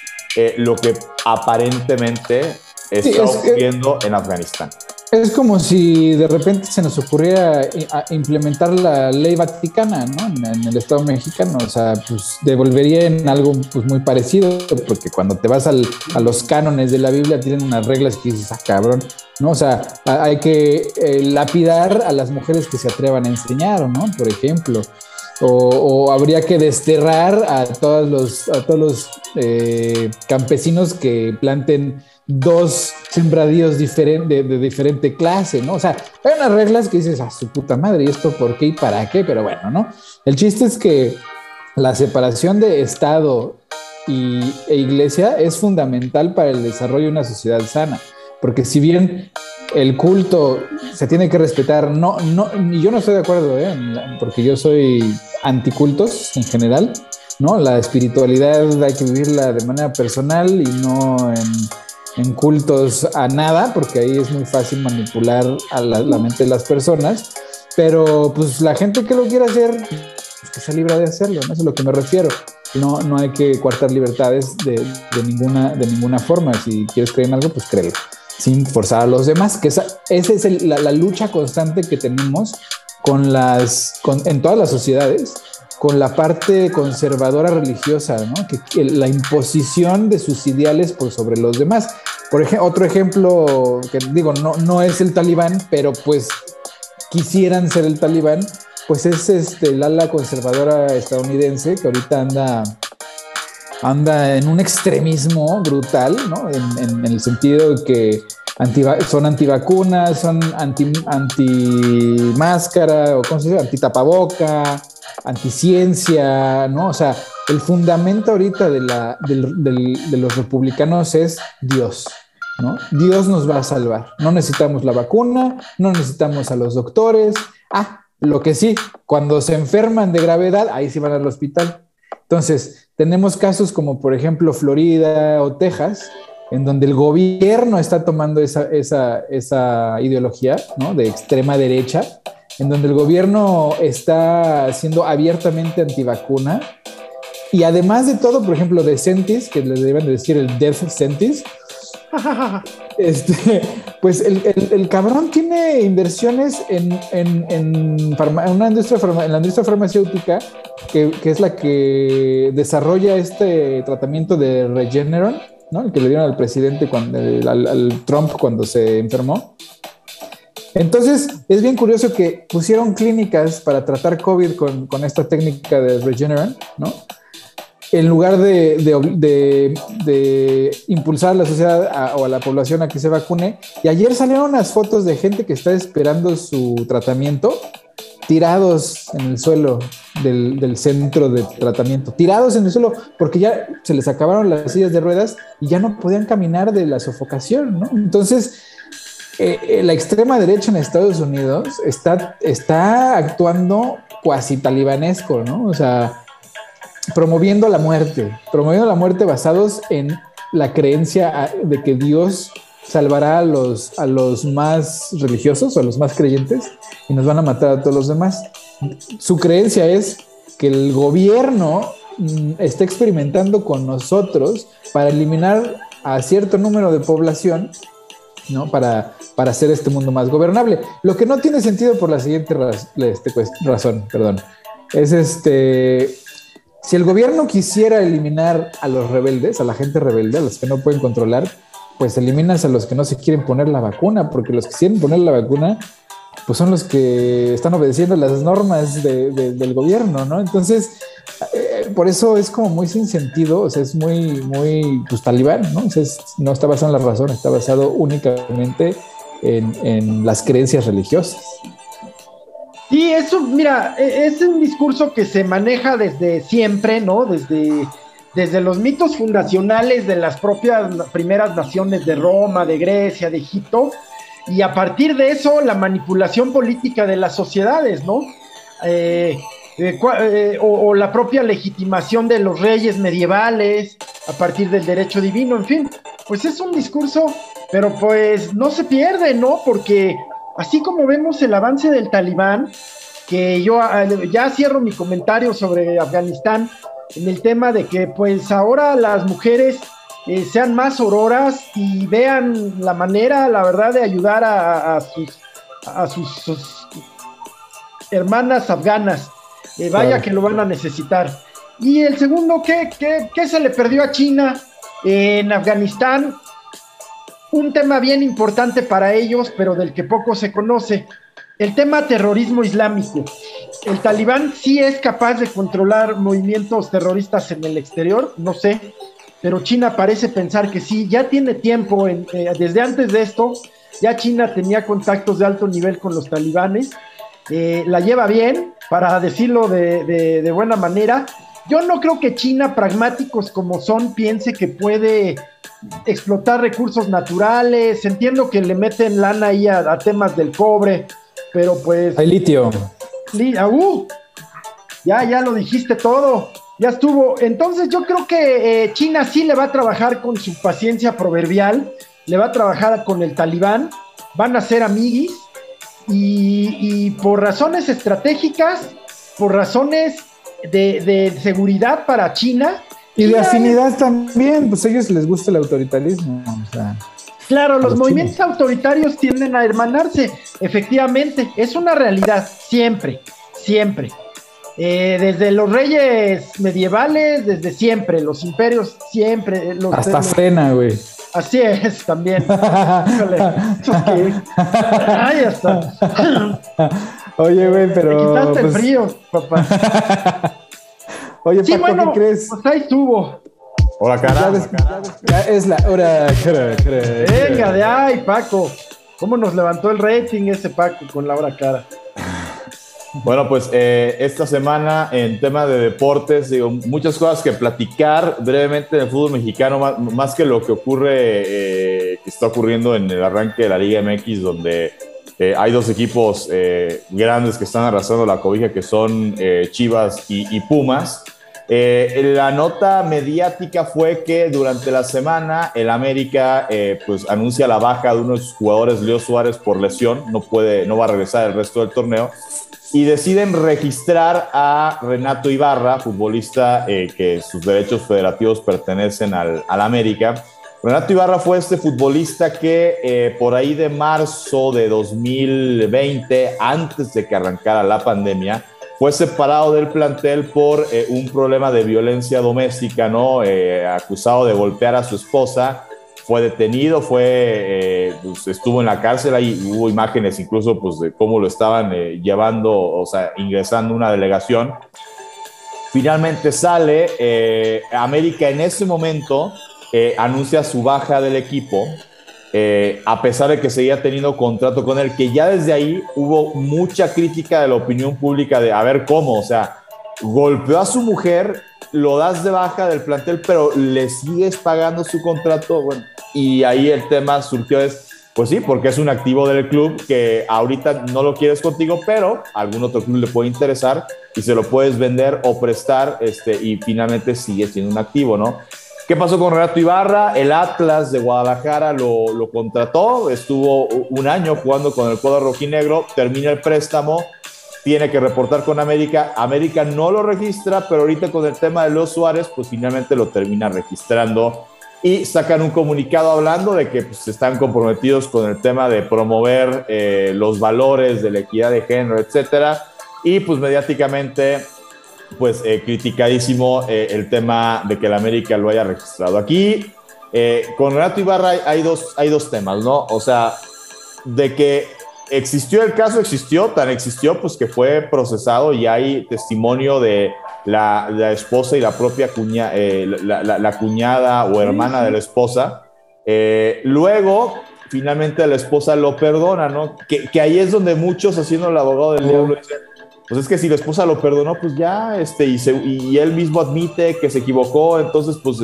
lo que aparentemente está ocurriendo en Afganistán. Es como si de repente se nos ocurriera implementar la ley vaticana, ¿no? En el Estado mexicano, o sea, pues devolvería en algo pues muy parecido, porque cuando te vas a los cánones de la Biblia tienen unas reglas que dices, cabrón, ¿no? O sea, hay que lapidar a las mujeres que se atrevan a enseñar, ¿no? Por ejemplo, o habría que desterrar a todos los campesinos que planten dos sembradíos de diferente clase, ¿no? O sea, hay unas reglas que dices, su puta madre, ¿y esto por qué y para qué? Pero bueno, ¿no? El chiste es que la separación de Estado e Iglesia es fundamental para el desarrollo de una sociedad sana, porque si bien el culto se tiene que respetar, yo no estoy de acuerdo, porque yo soy anticultos en general, ¿no? La espiritualidad hay que vivirla de manera personal y no en cultos a nada, porque ahí es muy fácil manipular a la mente de las personas, pero pues la gente que lo quiera hacer, pues que se libra de hacerlo, ¿no? Eso es a lo que me refiero. No hay que coartar libertades de ninguna forma. Si quieres creer en algo, pues créelo, sin forzar a los demás, que esa es la lucha constante que tenemos en todas las sociedades, con la parte conservadora religiosa, ¿no? Que la imposición de sus ideales por sobre los demás. Por ejemplo, otro ejemplo que digo, no es el talibán, pero pues quisieran ser el talibán, pues es el ala conservadora estadounidense que ahorita anda en un extremismo brutal, ¿no? En el sentido de que son antivacunas, son antimáscara, o ¿cómo se dice? Antitapaboca, anticiencia, ¿no? O sea, el fundamento ahorita de los republicanos es Dios, ¿no? Dios nos va a salvar. No necesitamos la vacuna, no necesitamos a los doctores. Lo que sí, cuando se enferman de gravedad, ahí sí van al hospital. Entonces, tenemos casos como, por ejemplo, Florida o Texas, en donde el gobierno está tomando esa ideología, ¿no? De extrema derecha, en donde el gobierno está siendo abiertamente antivacuna. Y además de todo, por ejemplo, DeSantis, que le deben decir el Death Sentis, pues el cabrón tiene inversiones en la industria farmacéutica que es la que desarrolla este tratamiento de Regeneron, ¿no? El que le dieron al presidente al Trump cuando se enfermó. Entonces es bien curioso que pusieron clínicas para tratar COVID con esta técnica de Regeneron, ¿no? En lugar de impulsar a la sociedad o a la población a que se vacune. Y ayer salieron unas fotos de gente que está esperando su tratamiento, tirados en el suelo del centro de tratamiento, tirados en el suelo porque ya se les acabaron las sillas de ruedas y ya no podían caminar de la sofocación, ¿no? Entonces, la extrema derecha en Estados Unidos está actuando cuasi talibanesco, ¿no? O sea, promoviendo la muerte basados en la creencia de que Dios salvará a los más religiosos o a los más creyentes y nos van a matar a todos los demás. Su creencia es que el gobierno está experimentando con nosotros para eliminar a cierto número de población, ¿no? Para hacer este mundo más gobernable. Lo que no tiene sentido por la siguiente razón, perdón, es si el gobierno quisiera eliminar a los rebeldes, a la gente rebelde, a los que no pueden controlar, pues eliminas a los que no se quieren poner la vacuna, porque los que quieren poner la vacuna pues son los que están obedeciendo las normas del gobierno, ¿no? Entonces, por eso es como muy sin sentido, o sea, es muy, muy, pues, talibán, ¿no? O sea, no está basado en la razón, está basado únicamente en las creencias religiosas. Y eso, mira, es un discurso que se maneja desde siempre, ¿no? Desde los mitos fundacionales de las propias primeras naciones de Roma, de Grecia, de Egipto, y a partir de eso la manipulación política de las sociedades, ¿no? O la propia legitimación de los reyes medievales a partir del derecho divino, en fin, pues es un discurso, pero pues no se pierde, ¿no? Porque así como vemos el avance del Talibán, que yo ya cierro mi comentario sobre Afganistán en el tema de que pues ahora las mujeres sean más auroras y vean la manera, la verdad, de ayudar a sus hermanas afganas. Vaya que lo van a necesitar. Y el segundo, ¿qué se le perdió a China en Afganistán? Un tema bien importante para ellos, pero del que poco se conoce. El tema terrorismo islámico. El Talibán sí es capaz de controlar movimientos terroristas en el exterior, no sé, pero China parece pensar que sí. Ya tiene tiempo, desde antes de esto, ya China tenía contactos de alto nivel con los talibanes. La lleva bien, para decirlo de buena manera. Yo no creo que China, pragmáticos como son, piense que puede explotar recursos naturales. Entiendo que le meten lana ahí a temas del cobre, pero pues... Hay litio. Ya lo dijiste todo. Ya estuvo. Entonces yo creo que China sí le va a trabajar con su paciencia proverbial, le va a trabajar con el Talibán, van a ser amiguis y por razones estratégicas, por razones de seguridad para China. Y de afinidad también, pues a ellos les gusta el autoritarismo. O sea, claro, los movimientos chinos autoritarios tienden a hermanarse, efectivamente, es una realidad, siempre. Desde los reyes medievales, desde siempre, los imperios siempre. Hasta frena, güey. Así es, también. Ahí está. Oye, güey, pero... Te quitaste el frío, papá. Oye, sí, Paco, bueno, ¿qué crees? Pues ahí estuvo. Hola, carajo. Ya es la hora. Venga, de ahí, Paco. ¿Cómo nos levantó el rating ese Paco con la hora cara? Bueno, pues esta semana en tema de deportes, digo, muchas cosas que platicar brevemente del fútbol mexicano, más que lo que ocurre, que está ocurriendo en el arranque de la Liga MX, donde hay dos equipos grandes que están arrasando la cobija, que son Chivas y Pumas. La nota mediática fue que durante la semana el América pues anuncia la baja de uno de sus jugadores, Leo Suárez, por lesión, no va a regresar el resto del torneo. Y deciden registrar a Renato Ibarra, futbolista que sus derechos federativos pertenecen al América. Renato Ibarra fue este futbolista que por ahí de marzo de 2020, antes de que arrancara la pandemia, fue separado del plantel por un problema de violencia doméstica, ¿no? Acusado de golpear a su esposa. Fue detenido, pues estuvo en la cárcel, ahí hubo imágenes incluso pues, de cómo lo estaban llevando, o sea, ingresando una delegación. Finalmente sale, América en ese momento anuncia su baja del equipo, a pesar de que seguía teniendo contrato con él, que ya desde ahí hubo mucha crítica de la opinión pública de a ver cómo, o sea, golpeó a su mujer, lo das de baja del plantel, pero le sigues pagando su contrato, bueno, y ahí el tema surgió es Pues sí, porque es un activo del club que ahorita no lo quieres contigo, pero a algún otro club le puede interesar y se lo puedes vender o prestar, y finalmente sigue siendo un activo, ¿no? ¿Qué pasó con Renato Ibarra? El Atlas de Guadalajara lo contrató, estuvo un año jugando con el cuadro rojinegro, termina el préstamo, tiene que reportar con América. América no lo registra, pero ahorita con el tema de Leo Suárez, pues finalmente lo termina registrando. Y sacan un comunicado hablando de que pues, están comprometidos con el tema de promover los valores de la equidad de género, etcétera. Y pues mediáticamente, pues criticadísimo el tema de que la América lo haya registrado. Aquí, con Renato Ibarra hay dos temas, ¿no? O sea, de que existió el caso, pues que fue procesado y hay testimonio de la esposa y la propia la cuñada o hermana de la esposa. Luego, finalmente la esposa lo perdona, ¿no? Que ahí es donde muchos, haciendo el abogado del diablo, dicen, pues es que si la esposa lo perdonó, pues ya, y él mismo admite que se equivocó, entonces pues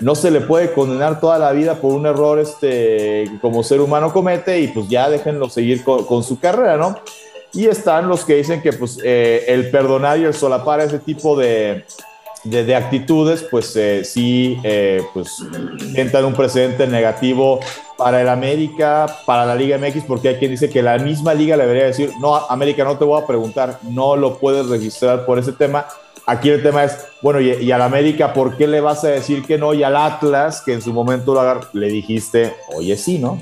no se le puede condenar toda la vida por un error que como ser humano comete, y pues ya déjenlo seguir con su carrera, ¿no? Y están los que dicen que pues, el perdonar y el solapar ese tipo de actitudes, pues sí, pues sientan un precedente negativo para el América, para la Liga MX, porque hay quien dice que la misma Liga le debería decir, no, América, no te voy a preguntar, no lo puedes registrar por ese tema. Aquí el tema es, bueno, y al América, ¿por qué le vas a decir que no? Y al Atlas, que en su momento le dijiste, oye, sí, ¿no?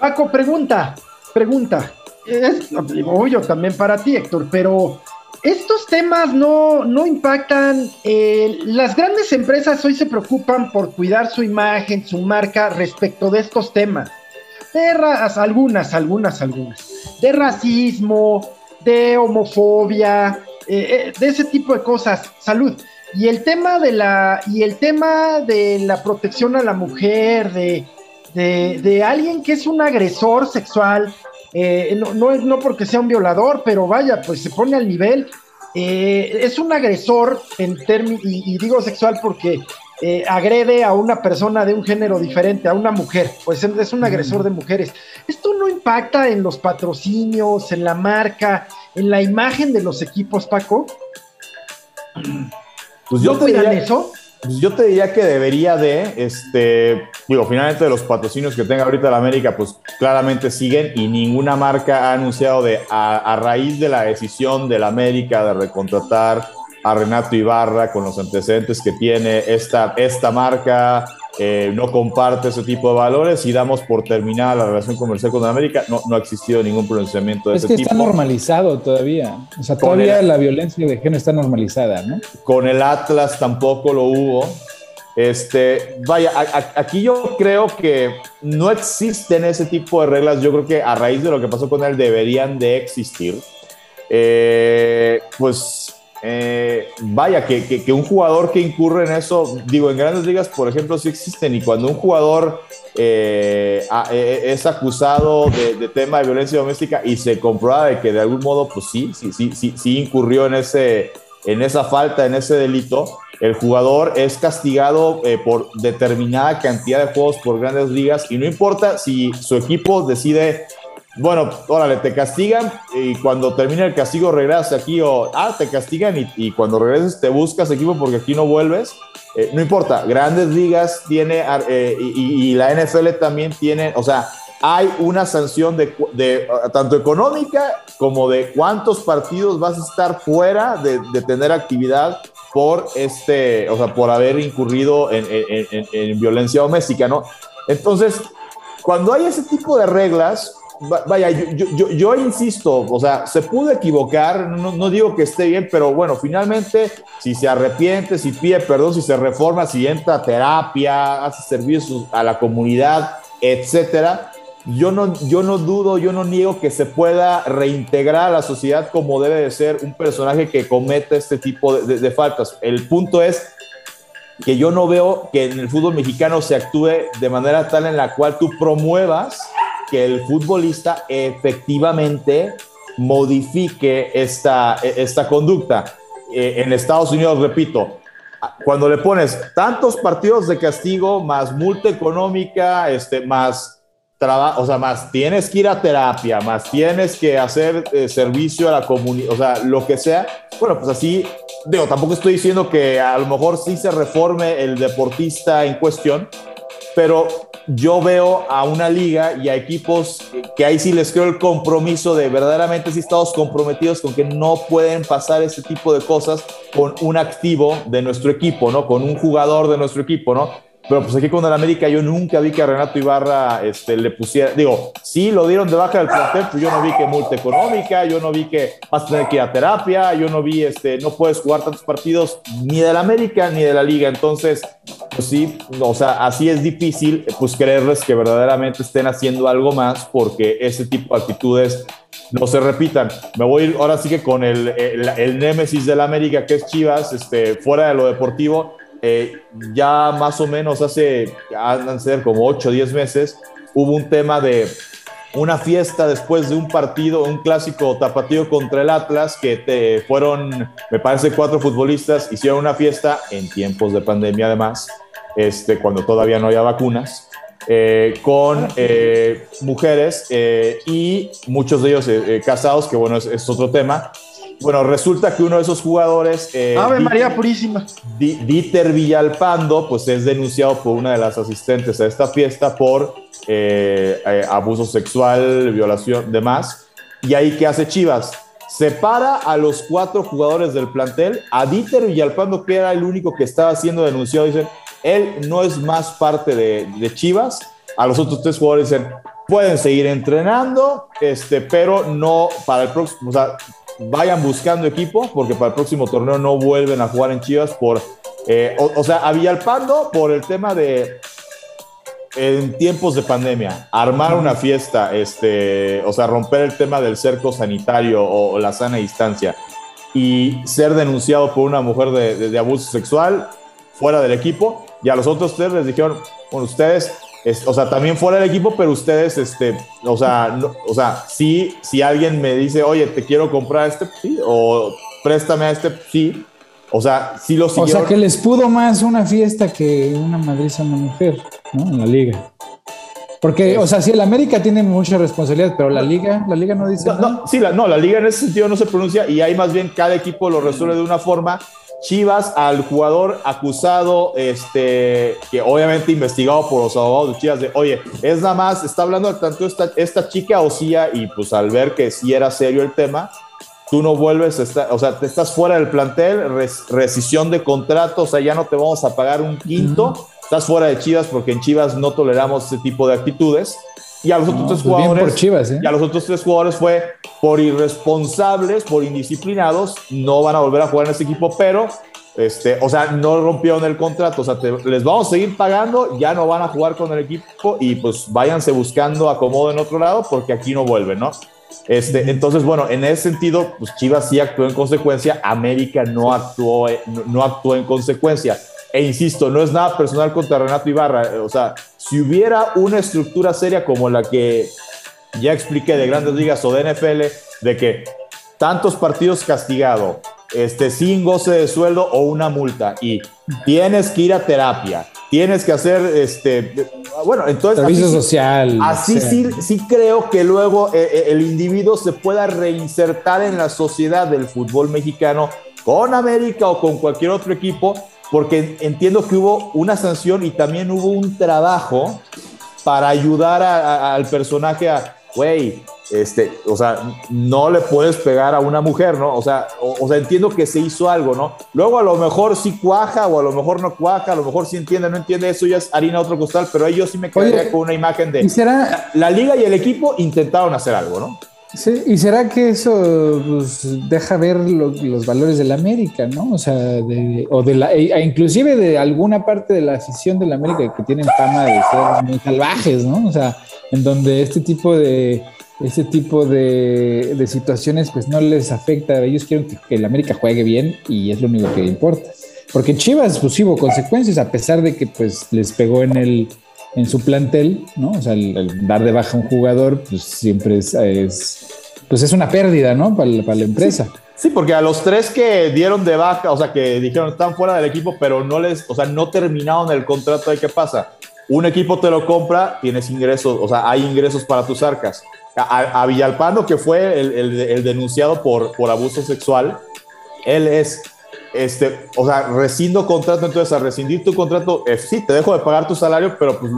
Paco, pregunta. Es obvio también para ti, Héctor, pero estos temas no impactan. Las grandes empresas hoy se preocupan por cuidar su imagen, su marca respecto de estos temas. De algunas. De racismo, de homofobia, de ese tipo de cosas. Salud. Y el tema de la protección a la mujer, de alguien que es un agresor sexual. No porque sea un violador, pero vaya, pues se pone al nivel, es un agresor y digo sexual porque agrede a una persona de un género diferente, a una mujer, pues es un agresor de mujeres. Esto no impacta en los patrocinios, en la marca, en la imagen de los equipos, Paco. Pues yo, ¿no cuidan eso? Pues yo te diría que debería de, digo, finalmente los patrocinios que tenga ahorita la América, pues claramente siguen y ninguna marca ha anunciado a raíz de la decisión de la América de recontratar a Renato Ibarra con los antecedentes que tiene esta marca, no comparte ese tipo de valores y damos por terminada la relación comercial con la América. No ha existido ningún pronunciamiento de ese tipo. Es que está normalizado todavía. O sea, todavía la violencia de género está normalizada, ¿no? Con el Atlas tampoco lo hubo. Vaya, aquí yo creo que no existen ese tipo de reglas. Yo creo que a raíz de lo que pasó con él deberían de existir. Vaya, que un jugador que incurre en eso, digo, en Grandes Ligas, por ejemplo, sí existen, y cuando un jugador es acusado de tema de violencia doméstica y se comprueba de que de algún modo, pues sí incurrió en esa falta, en ese delito, el jugador es castigado por determinada cantidad de juegos por Grandes Ligas, y no importa si su equipo decide, bueno, órale, te castigan y cuando termina el castigo regresas aquí, o te castigan y cuando regreses te buscas equipo porque aquí no vuelves. No importa, Grandes Ligas tiene y la NFL también tiene, o sea, hay una sanción de tanto económica como de cuántos partidos vas a estar fuera de tener actividad por o sea, por haber incurrido en violencia doméstica, ¿no? Entonces, cuando hay ese tipo de reglas, vaya, yo insisto, o sea, se pudo equivocar, no digo que esté bien, pero bueno, finalmente, si se arrepiente, si pide perdón, si se reforma, si entra a terapia, hace servicios a la comunidad, etcétera, yo no dudo, yo no niego que se pueda reintegrar a la sociedad como debe de ser un personaje que cometa este tipo de faltas. El punto es que yo no veo que en el fútbol mexicano se actúe de manera tal en la cual tú promuevas que el futbolista efectivamente modifique esta conducta. En Estados Unidos, repito, cuando le pones tantos partidos de castigo, más multa económica, más o sea, más tienes que ir a terapia, más tienes que hacer servicio a la comunidad, o sea, lo que sea. Bueno, pues así, digo, tampoco estoy diciendo que a lo mejor sí se reforme el deportista en cuestión, pero yo veo a una liga y a equipos que ahí sí les creo el compromiso de verdaderamente sí estamos comprometidos con que no pueden pasar este tipo de cosas con un activo de nuestro equipo, ¿no? Con un jugador de nuestro equipo, ¿no? Pero pues aquí con el América yo nunca vi que a Renato Ibarra le pusiera, digo, sí lo dieron de baja del plantel, pero yo no vi que multa económica, yo no vi que vas a tener que ir a terapia, yo no vi, no puedes jugar tantos partidos ni del América ni de la Liga. Entonces, pues sí, o sea, así es difícil pues creerles que verdaderamente estén haciendo algo más porque ese tipo de actitudes no se repitan. Me voy ahora sí que con el némesis del América, que es Chivas, fuera de lo deportivo. Ya más o menos han de ser como 8 o 10 meses, hubo un tema de una fiesta después de un partido, un clásico tapatío contra el Atlas, que fueron, me parece, 4 futbolistas, hicieron una fiesta en tiempos de pandemia además, cuando todavía no había vacunas, con mujeres y muchos de ellos casados, que bueno, es otro tema. Bueno, resulta que uno de esos jugadores, Ave María Purísima, Dieter Villalpando, pues es denunciado por una de las asistentes a esta fiesta por abuso sexual, violación, demás. ¿Y ahí qué hace Chivas? Separa a los 4 jugadores del plantel. A Dieter Villalpando, que era el único que estaba siendo denunciado, dicen, él no es más parte de Chivas. A los otros 3 jugadores dicen, pueden seguir entrenando, pero no para el próximo, o sea, vayan buscando equipo, porque para el próximo torneo no vuelven a jugar en Chivas por... o sea, a Villalpando por el tema de... en tiempos de pandemia, armar una fiesta, o sea, romper el tema del cerco sanitario o la sana distancia y ser denunciado por una mujer de abuso sexual fuera del equipo. Y a los otros 3 les dijeron, bueno, ustedes... o sea, también fuera del equipo, pero ustedes, o sea, si alguien me dice, oye, te quiero comprar sí, o préstame a sí, o sea, sí lo siguieron. O sea, que les pudo más una fiesta que una madriza, una mujer, ¿no? En la liga. Porque, o sea, sí, el América tiene mucha responsabilidad, pero la liga no dice nada. No, sí, la liga en ese sentido no se pronuncia y ahí más bien cada equipo lo resuelve de una forma. Chivas, al jugador acusado, que obviamente investigado por los abogados de Chivas, de oye, es nada más, está hablando de tanto esta chica o CIA, y pues al ver que sí era serio el tema, tú no vuelves, o sea, te estás fuera del plantel, rescisión de contrato, o sea, ya no te vamos a pagar un quinto, estás fuera de Chivas porque en Chivas no toleramos ese tipo de actitudes. Y a los otros 3 jugadores, por Chivas, ¿eh? Y a los otros 3 jugadores fue por irresponsables, por indisciplinados, no van a volver a jugar en ese equipo, pero, o sea, no rompieron el contrato, o sea, les vamos a seguir pagando, ya no van a jugar con el equipo y pues váyanse buscando acomodo en otro lado porque aquí no vuelven, ¿no? Entonces, bueno, en ese sentido, pues Chivas sí actuó en consecuencia, América no actuó en consecuencia. E insisto, no es nada personal contra Renato Ibarra, o sea, si hubiera una estructura seria como la que ya expliqué de Grandes Ligas o de NFL, de que tantos partidos castigado, 5 goce de sueldo o una multa, y tienes que ir a terapia, tienes que hacer, bueno, entonces... Servicio social. Así sí creo que luego el individuo se pueda reinsertar en la sociedad del fútbol mexicano con América o con cualquier otro equipo, porque entiendo que hubo una sanción y también hubo un trabajo para ayudar al personaje a, güey, o sea, no le puedes pegar a una mujer, ¿no? O sea, entiendo que se hizo algo, ¿no? Luego a lo mejor sí cuaja o a lo mejor no cuaja, a lo mejor sí entiende, no entiende, eso ya es harina de otro costal, pero ahí yo sí me quedaría con una imagen de... ¿Será? La liga y el equipo intentaron hacer algo, ¿no? Sí, y será que eso pues, deja ver los valores de la América, ¿no? O sea, inclusive de alguna parte de la afición de la América que tienen fama de ser muy salvajes, ¿no? O sea, en donde este tipo de situaciones pues no les afecta. Ellos quieren que la América juegue bien y es lo único que importa. Porque Chivas pues hubo consecuencias a pesar de que pues les pegó en su plantel, ¿no? O sea, el dar de baja a un jugador, pues siempre es una pérdida, ¿no? Para la empresa. Sí, porque a los 3 que dieron de baja, o sea, que dijeron están fuera del equipo, pero no terminaron el contrato, ¿qué pasa? un equipo te lo compra, tienes ingresos, o sea, hay ingresos para tus arcas. A Villalpando, que fue el denunciado por abuso sexual, él es, o sea, rescindo contrato. Entonces, al rescindir tu contrato, sí, te dejo de pagar tu salario, pero pues,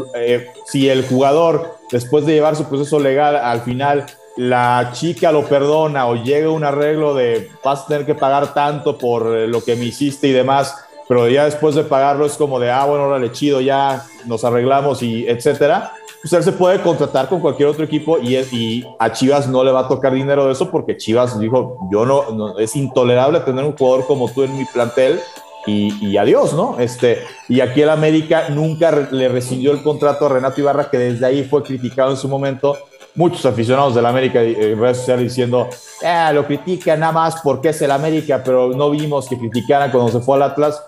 si el jugador, después de llevar su proceso legal, al final la chica lo perdona o llega un arreglo de vas a tener que pagar tanto por lo que me hiciste y demás, pero ya después de pagarlo es como de, ah, bueno, órale, chido, ya nos arreglamos y etcétera, pues él se puede contratar con cualquier otro equipo y a Chivas no le va a tocar dinero de eso, porque Chivas dijo, yo no es intolerable tener un jugador como tú en mi plantel y adiós, ¿no? Y aquí el América nunca le rescindió el contrato a Renato Ibarra, que desde ahí fue criticado en su momento. Muchos aficionados del América en redes sociales diciendo, lo critican nada más porque es el América, pero no vimos que criticaran cuando se fue al Atlas.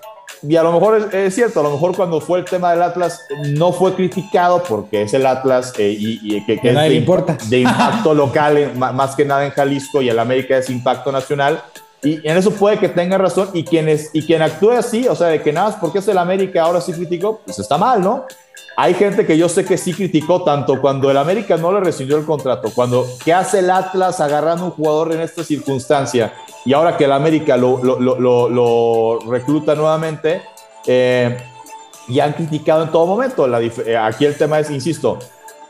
Y a lo mejor es cierto, a lo mejor cuando fue el tema del Atlas no fue criticado porque es el Atlas que es de impacto local, más que nada en Jalisco, y el América es impacto nacional. Y en eso puede que tenga razón, y quien actúe así, o sea, de que nada más porque es el América ahora sí criticó, pues está mal, ¿no? Hay gente que yo sé que sí criticó tanto cuando el América no le rescindió el contrato, cuando ¿qué hace el Atlas agarrando a un jugador en esta circunstancia? Y ahora que el América lo recluta nuevamente, y han criticado en todo momento. Aquí el tema es, insisto,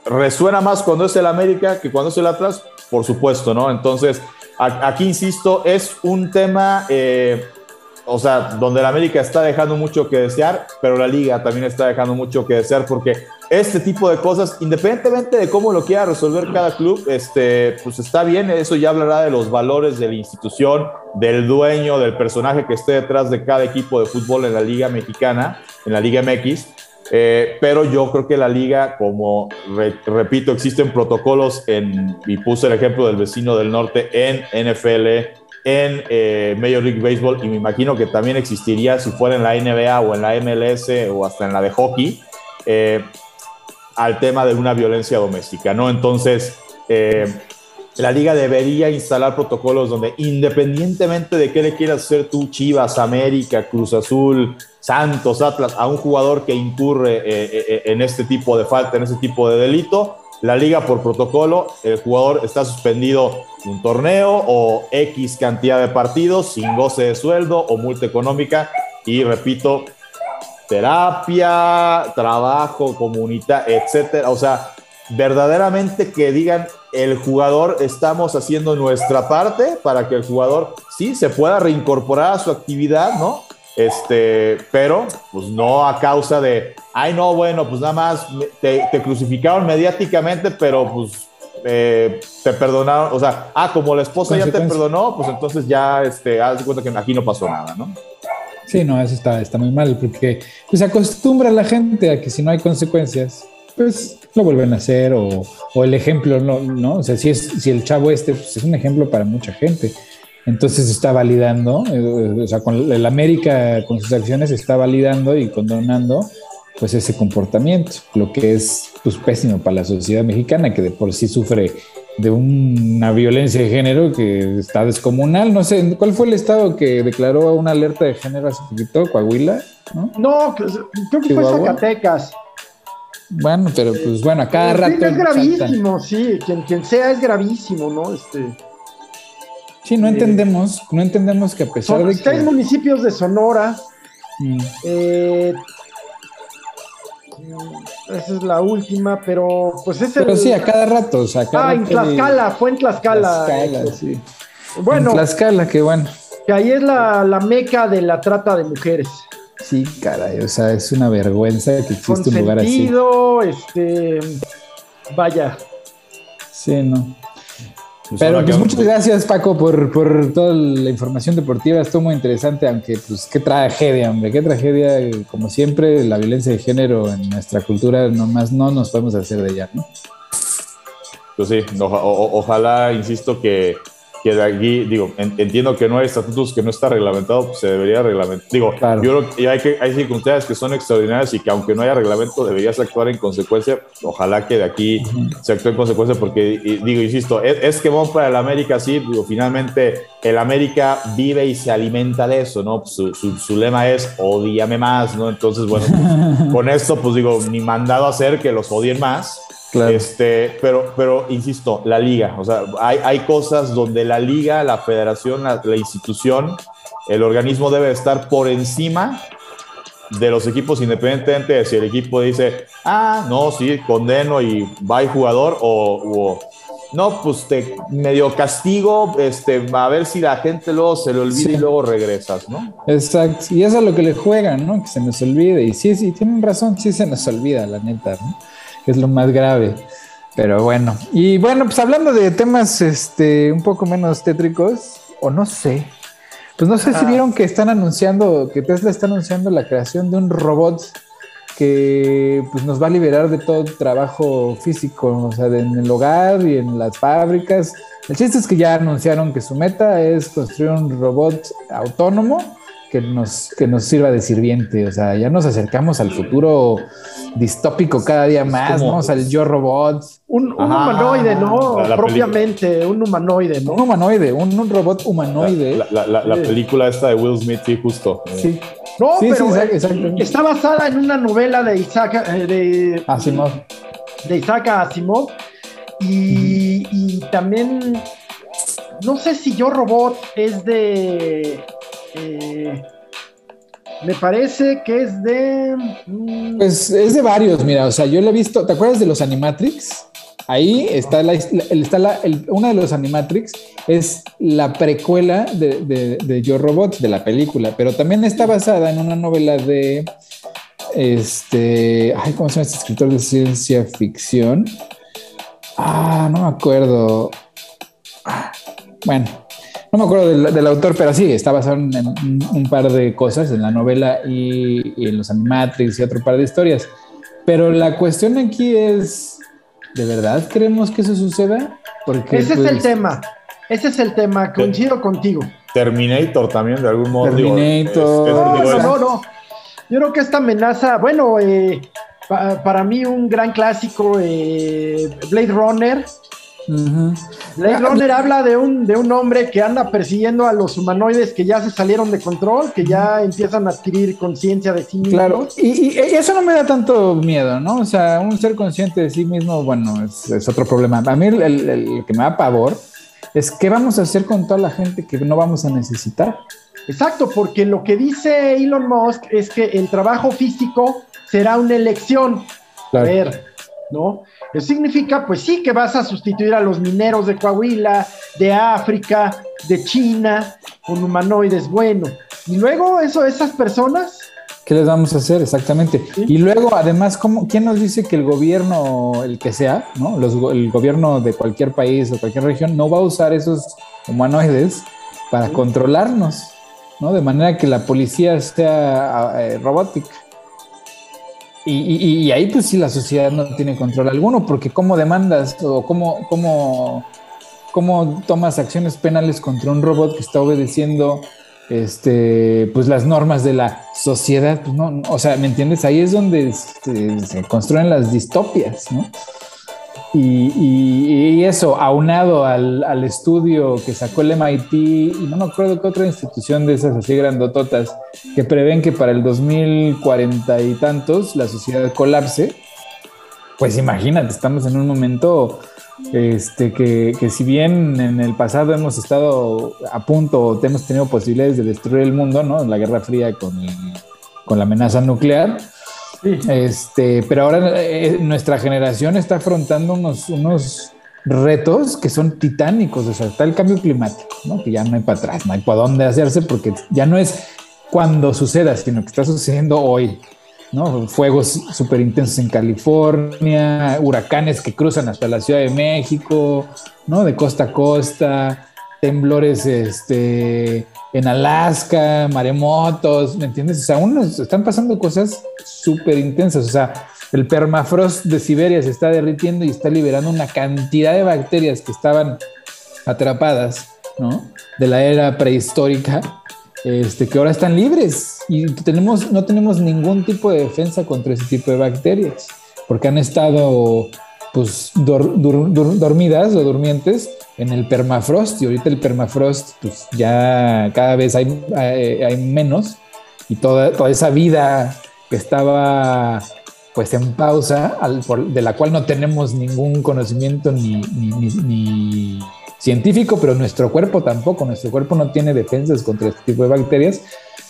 resuena más cuando es el América que cuando es el Atlas, por supuesto, ¿no? Entonces, aquí insisto, es un tema... o sea, donde la América está dejando mucho que desear, pero la Liga también está dejando mucho que desear, porque este tipo de cosas, independientemente de cómo lo quiera resolver cada club, pues está bien, eso ya hablará de los valores de la institución, del dueño, del personaje que esté detrás de cada equipo de fútbol en la Liga Mexicana, en la Liga MX, pero yo creo que la Liga, como repito, existen protocolos, y puse el ejemplo del vecino del norte en NFL, en Major League Baseball, y me imagino que también existiría si fuera en la NBA o en la MLS o hasta en la de hockey, al tema de una violencia doméstica, ¿no? Entonces, la Liga debería instalar protocolos donde, independientemente de qué le quieras hacer tú, Chivas, América, Cruz Azul, Santos, Atlas, a un jugador que incurre en este tipo de falta, en este tipo de delito, la Liga, por protocolo, el jugador está suspendido un torneo o X cantidad de partidos sin goce de sueldo o multa económica. Y repito, terapia, trabajo, comunidad, etcétera. O sea, verdaderamente que digan el jugador, estamos haciendo nuestra parte para que el jugador sí se pueda reincorporar a su actividad, ¿no? Pero pues no a causa de, ay no, bueno, pues nada más te crucificaron mediáticamente, pero pues te perdonaron, o sea, como la esposa ya te perdonó, pues entonces ya haz de cuenta que aquí no pasó nada, ¿no? Sí, no, eso está muy mal, porque pues acostumbra a la gente a que si no hay consecuencias, pues lo vuelven a hacer, o el ejemplo, ¿no? O sea, si el chavo pues, es un ejemplo para mucha gente. Entonces está validando, o sea, con el América, con sus acciones, está validando y condonando pues ese comportamiento, lo que es pues pésimo para la sociedad mexicana, que de por sí sufre de una violencia de género que está descomunal. No sé, ¿cuál fue el estado que declaró una alerta de género hace poquito? ¿Coahuila? No, creo que fue Zacatecas. Bueno, pero pues bueno, a cada rato... Es gravísimo, sí, quien sea es gravísimo, ¿no? Sí, no entendemos que a pesar de que... Seis municipios de Sonora. Esa es la última, pero pues es Pero sí, a cada rato. O sea, en Tlaxcala, fue en Tlaxcala. Sí. Bueno. En Tlaxcala, qué bueno. Que ahí es la meca de la trata de mujeres. Sí, caray, o sea, es una vergüenza que existe un lugar así. Vaya. Sí, no. Pero pues muchas gracias, Paco, por toda la información deportiva. Estuvo muy interesante, aunque pues qué tragedia, hombre, qué tragedia. Como siempre, la violencia de género en nuestra cultura nomás no nos podemos hacer de ella, ¿no? Pues sí, ojalá, insisto, que que de aquí, digo, entiendo que no hay estatutos, que no está reglamentado, pues se debería reglamentar. Digo, claro, yo creo que hay circunstancias que son extraordinarias y que aunque no haya reglamento deberías actuar en consecuencia. Ojalá que de aquí se actúe en consecuencia, porque, digo, insisto, es que vamos para el América, sí, digo, finalmente el América vive y se alimenta de eso, ¿no? Su lema es odíame más, ¿no? Entonces, bueno, pues, con esto, pues digo, ni mandado a hacer que los odien más. Claro. Pero insisto, la liga, o sea, hay cosas donde la liga, la federación, la institución, el organismo debe estar por encima de los equipos, independientemente de si el equipo dice, ah, no, sí, condeno y va el jugador, o no, pues te medio castigo, a ver si la gente luego se le olvida, sí, y luego regresas, ¿no? Exacto, y eso es lo que le juegan, ¿no? Que se nos olvide, y sí, tienen razón, sí se nos olvida, la neta, ¿no? Que es lo más grave, pero bueno. Y bueno, pues hablando de temas un poco menos tétricos, o no sé, pues no sé si vieron que están anunciando, que Tesla está anunciando la creación de un robot que pues nos va a liberar de todo trabajo físico, o sea, en el hogar y en las fábricas. El chiste es que ya anunciaron que su meta es construir un robot autónomo que nos sirva de sirviente. O sea, ya nos acercamos al futuro distópico cada día más, ¿no? O sea, el Yo Robot. Un humanoide, ¿no? Propiamente, un humanoide, ¿no? Un robot humanoide. La película esta de Will Smith, sí, justo. Sí. No, sí, pero sí, exacto. Está basada en una novela de Isaac Asimov. De Isaac Asimov. Y también, no sé si Yo Robot es de... me parece que es de... Pues es de varios, mira, o sea, yo lo he visto, ¿te acuerdas de los Animatrix? Ahí está, una de los Animatrix es la precuela de Yo Robot, de la película, pero también está basada en una novela de ¿cómo se llama este escritor de ciencia ficción? No me acuerdo. Bueno, no me acuerdo del autor, pero sí, está basado en un par de cosas, en la novela y en los Animatrix y otro par de historias. Pero la cuestión aquí es, ¿de verdad creemos que eso suceda? Porque Ese es el tema, coincido contigo. Terminator también, de algún modo. No. Yo creo que esta amenaza, bueno, para mí un gran clásico, Blade Runner. Uh-huh. Blade Runner habla de un hombre que anda persiguiendo a los humanoides que ya se salieron de control, que ya empiezan a adquirir conciencia de sí mismos. Claro, y eso no me da tanto miedo, ¿no? O sea, un ser consciente de sí mismo, bueno, es otro problema. A mí el que me da pavor es qué vamos a hacer con toda la gente que no vamos a necesitar. Exacto, porque lo que dice Elon Musk es que el trabajo físico será una elección. Claro. A ver, ¿no? Eso significa, pues sí, que vas a sustituir a los mineros de Coahuila, de África, de China, con humanoides, bueno. Y luego, esas personas... ¿Qué les vamos a hacer? Exactamente. ¿Sí? Y luego, además, ¿quién nos dice que el gobierno, el que sea, ¿no? El gobierno de cualquier país o cualquier región no va a usar esos humanoides para, ¿sí?, controlarnos, ¿no? De manera que la policía sea robótica. Y ahí pues sí la sociedad no tiene control alguno, porque ¿cómo demandas o cómo tomas acciones penales contra un robot que está obedeciendo pues las normas de la sociedad? Pues no, o sea, ¿me entiendes? Ahí es donde se construyen las distopias, ¿no? Y eso, aunado al estudio que sacó el MIT, y no me acuerdo qué otra institución de esas así grandototas, que prevén que para el 2040 y tantos la sociedad colapse, pues imagínate, estamos en un momento que si bien en el pasado hemos estado a punto, hemos tenido posibilidades de destruir el mundo, ¿no? La Guerra Fría con la amenaza nuclear. Sí. Pero ahora nuestra generación está afrontando unos retos que son titánicos. O sea, está el cambio climático, ¿no? Que ya no hay para atrás, no hay para dónde hacerse, porque ya no es cuando suceda, sino que está sucediendo hoy, ¿no? Fuegos súper intensos en California, huracanes que cruzan hasta la Ciudad de México, ¿no? De costa a costa, temblores en Alaska, maremotos, ¿me entiendes? O sea, unos están pasando cosas súper intensas. O sea, el permafrost de Siberia se está derritiendo y está liberando una cantidad de bacterias que estaban atrapadas ¿no? De la era prehistórica, que ahora están libres y no tenemos ningún tipo de defensa contra ese tipo de bacterias, porque han estado pues dormidas o durmientes en el permafrost, y ahorita el permafrost pues ya cada vez hay menos, y toda esa vida que estaba pues en pausa, de la cual no tenemos ningún conocimiento ni científico, pero nuestro cuerpo tampoco, nuestro cuerpo no tiene defensas contra este tipo de bacterias.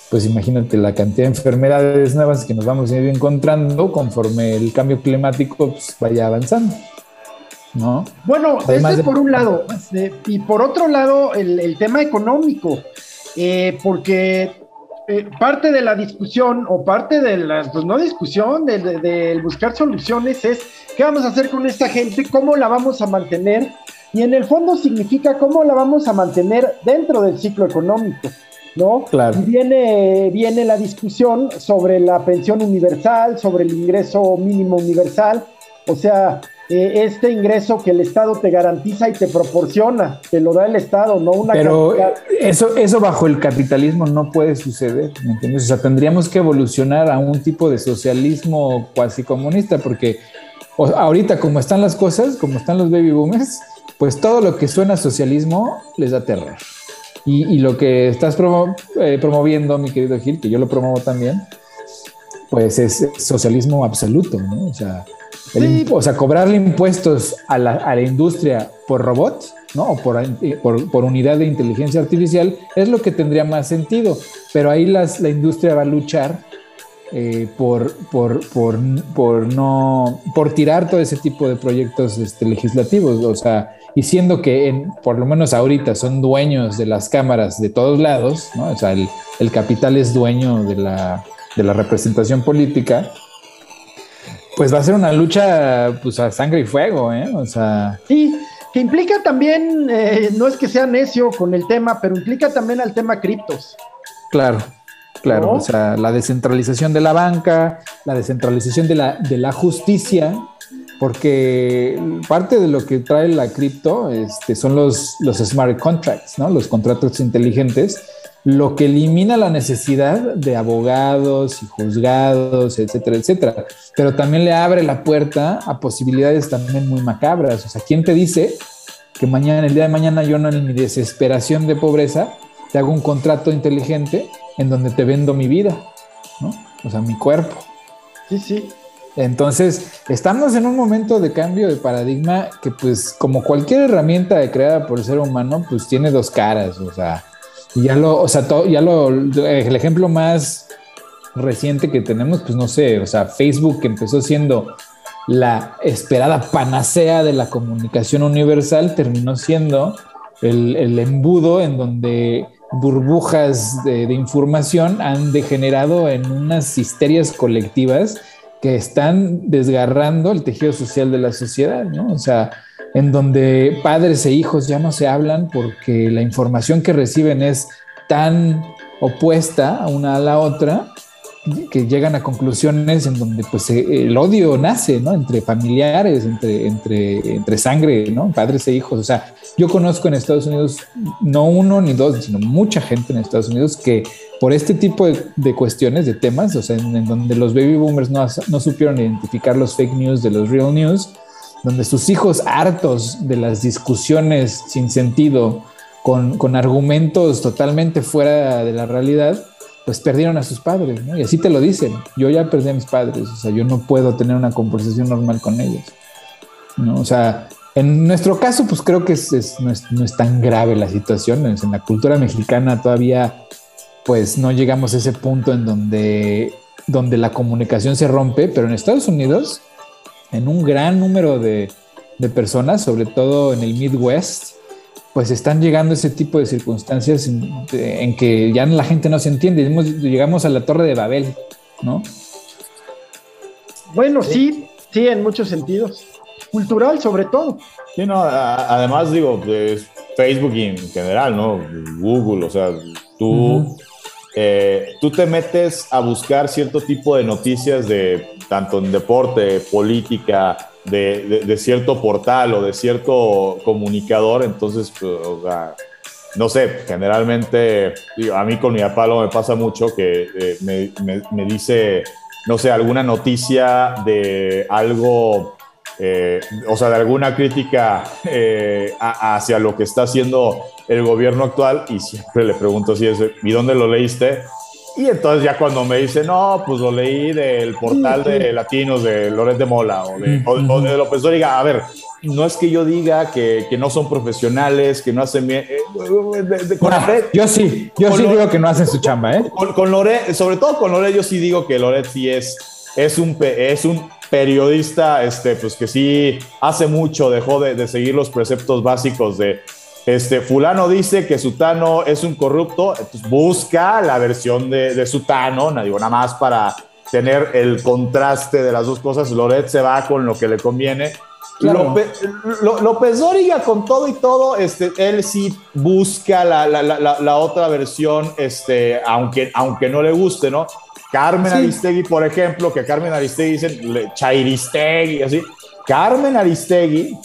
Pues imagínate la cantidad de enfermedades nuevas que nos vamos a ir encontrando conforme el cambio climático pues vaya avanzando, ¿no? Bueno, eso por un lado, y por otro lado el tema económico, porque parte de la discusión, o parte de la, pues no discusión, de buscar soluciones es qué vamos a hacer con esta gente, cómo la vamos a mantener, y en el fondo significa cómo la vamos a mantener dentro del ciclo económico, ¿no? Claro. Y viene la discusión sobre la pensión universal, sobre el ingreso mínimo universal, o sea, este ingreso que el Estado te garantiza y te proporciona, te lo da el Estado, no una cantidad. Pero eso bajo el capitalismo no puede suceder, ¿me entiendes? O sea, tendríamos que evolucionar a un tipo de socialismo cuasi comunista, porque ahorita como están las cosas, como están los baby boomers, pues todo lo que suena a socialismo les da terror. Y lo que estás promoviendo, mi querido Gil, que yo lo promuevo también, pues es socialismo absoluto, ¿no? O sea, cobrarle impuestos a la industria por robot, ¿no? O por unidad de inteligencia artificial es lo que tendría más sentido. Pero ahí la industria va a luchar por tirar todo ese tipo de proyectos legislativos, o sea, y siendo que por lo menos ahorita son dueños de las cámaras de todos lados, ¿no? O sea, el capital es dueño de la representación política. Pues va a ser una lucha pues a sangre y fuego, ¿eh? O sea... Sí, que implica también, no es que sea necio con el tema, pero implica también al tema criptos. Claro, ¿no? O sea, la descentralización de la banca, la descentralización de la justicia, porque parte de lo que trae la cripto son los smart contracts, ¿no? Los contratos inteligentes, lo que elimina la necesidad de abogados y juzgados, etcétera, etcétera. Pero también le abre la puerta a posibilidades también muy macabras. O sea, ¿quién te dice que el día de mañana yo no, en mi desesperación de pobreza, te hago un contrato inteligente en donde te vendo mi vida, ¿no? O sea, mi cuerpo. Sí. Entonces, estamos en un momento de cambio de paradigma que, pues, como cualquier herramienta creada por el ser humano, pues tiene dos caras. O sea, el ejemplo más reciente que tenemos, pues no sé, o sea, Facebook, que empezó siendo la esperada panacea de la comunicación universal, terminó siendo el embudo en donde burbujas de información han degenerado en unas histerias colectivas que están desgarrando el tejido social de la sociedad, ¿no? O sea, en donde padres e hijos ya no se hablan porque la información que reciben es tan opuesta una a la otra que llegan a conclusiones en donde pues el odio nace, ¿no? Entre familiares, entre sangre, ¿no? Padres e hijos. O sea, yo conozco en Estados Unidos, no uno ni dos, sino mucha gente en Estados Unidos que por este tipo de cuestiones, de temas, o sea, en donde los baby boomers no supieron identificar los fake news de los real news, donde sus hijos hartos de las discusiones sin sentido con argumentos totalmente fuera de la realidad, pues perdieron a sus padres, ¿no? Y así te lo dicen. Yo ya perdí a mis padres, o sea, yo no puedo tener una conversación normal con ellos, ¿no? O sea, en nuestro caso, pues creo que no es tan grave la situación. En la cultura mexicana todavía, pues no llegamos a ese punto en donde la comunicación se rompe, pero en Estados Unidos, en un gran número de personas, sobre todo en el Midwest, pues están llegando ese tipo de circunstancias en que ya la gente no se entiende. Llegamos a la Torre de Babel, ¿no? Bueno, sí, en muchos sentidos. Cultural, sobre todo. Sí, no, además, digo, pues, Facebook en general, ¿no? Google, o sea, tú te metes a buscar cierto tipo de noticias tanto en deporte, política, de cierto portal o de cierto comunicador, entonces, pues, o sea, no sé, generalmente, digo, a mí con mi papá me pasa mucho que me dice, no sé, alguna noticia de algo, o sea, de alguna crítica hacia lo que está haciendo el gobierno actual, y siempre le pregunto si es, ¿y dónde lo leíste? Y entonces ya cuando me dice, no, pues lo leí del portal de Latinos de Loret de Mola o de López Dóriga, a ver, no es que yo diga que no son profesionales, que no hacen bien. Yo sí digo que no hacen su chamba, ¿eh? Con Loret, sobre todo con Loret, yo sí digo que Loret sí es un periodista, pues que sí hace mucho, dejó de seguir los preceptos básicos de... fulano dice que Sutano es un corrupto, entonces busca la versión de Sutano, nada más para tener el contraste de las dos cosas. Loret se va con lo que le conviene. Claro. López Dóriga, con todo y todo, él sí busca la otra versión, aunque no le guste, ¿no? Carmen Aristegui, por ejemplo, que Carmen Aristegui dicen Chairistegui, así. Carmen Aristegui,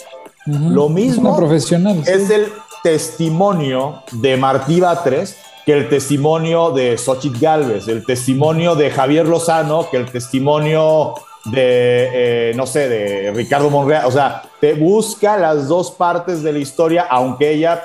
lo mismo, profesional, es el testimonio de Martí Batres que el testimonio de Xóchitl Gálvez, el testimonio de Javier Lozano que el testimonio de, no sé, de Ricardo Monreal. O sea, te busca las dos partes de la historia, aunque ella,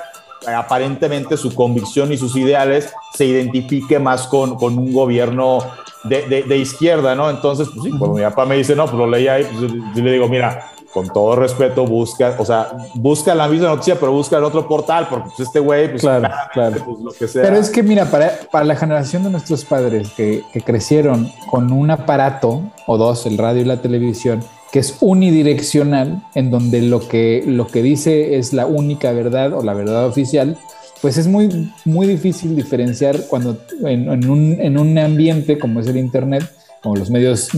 aparentemente, su convicción y sus ideales se identifique más con un gobierno de izquierda, ¿no? Entonces, pues sí, cuando mi papá me dice, no, pues lo leí ahí, pues yo le digo, mira, con todo respeto, busca la misma noticia, pero busca en otro portal, porque pues este güey, pues claro. Pues, lo que sea. Pero es que mira, para la generación de nuestros padres que crecieron con un aparato o dos, el radio y la televisión, que es unidireccional, en donde lo que dice es la única verdad o la verdad oficial, pues es muy, muy difícil diferenciar cuando en un ambiente como es el internet, o los medios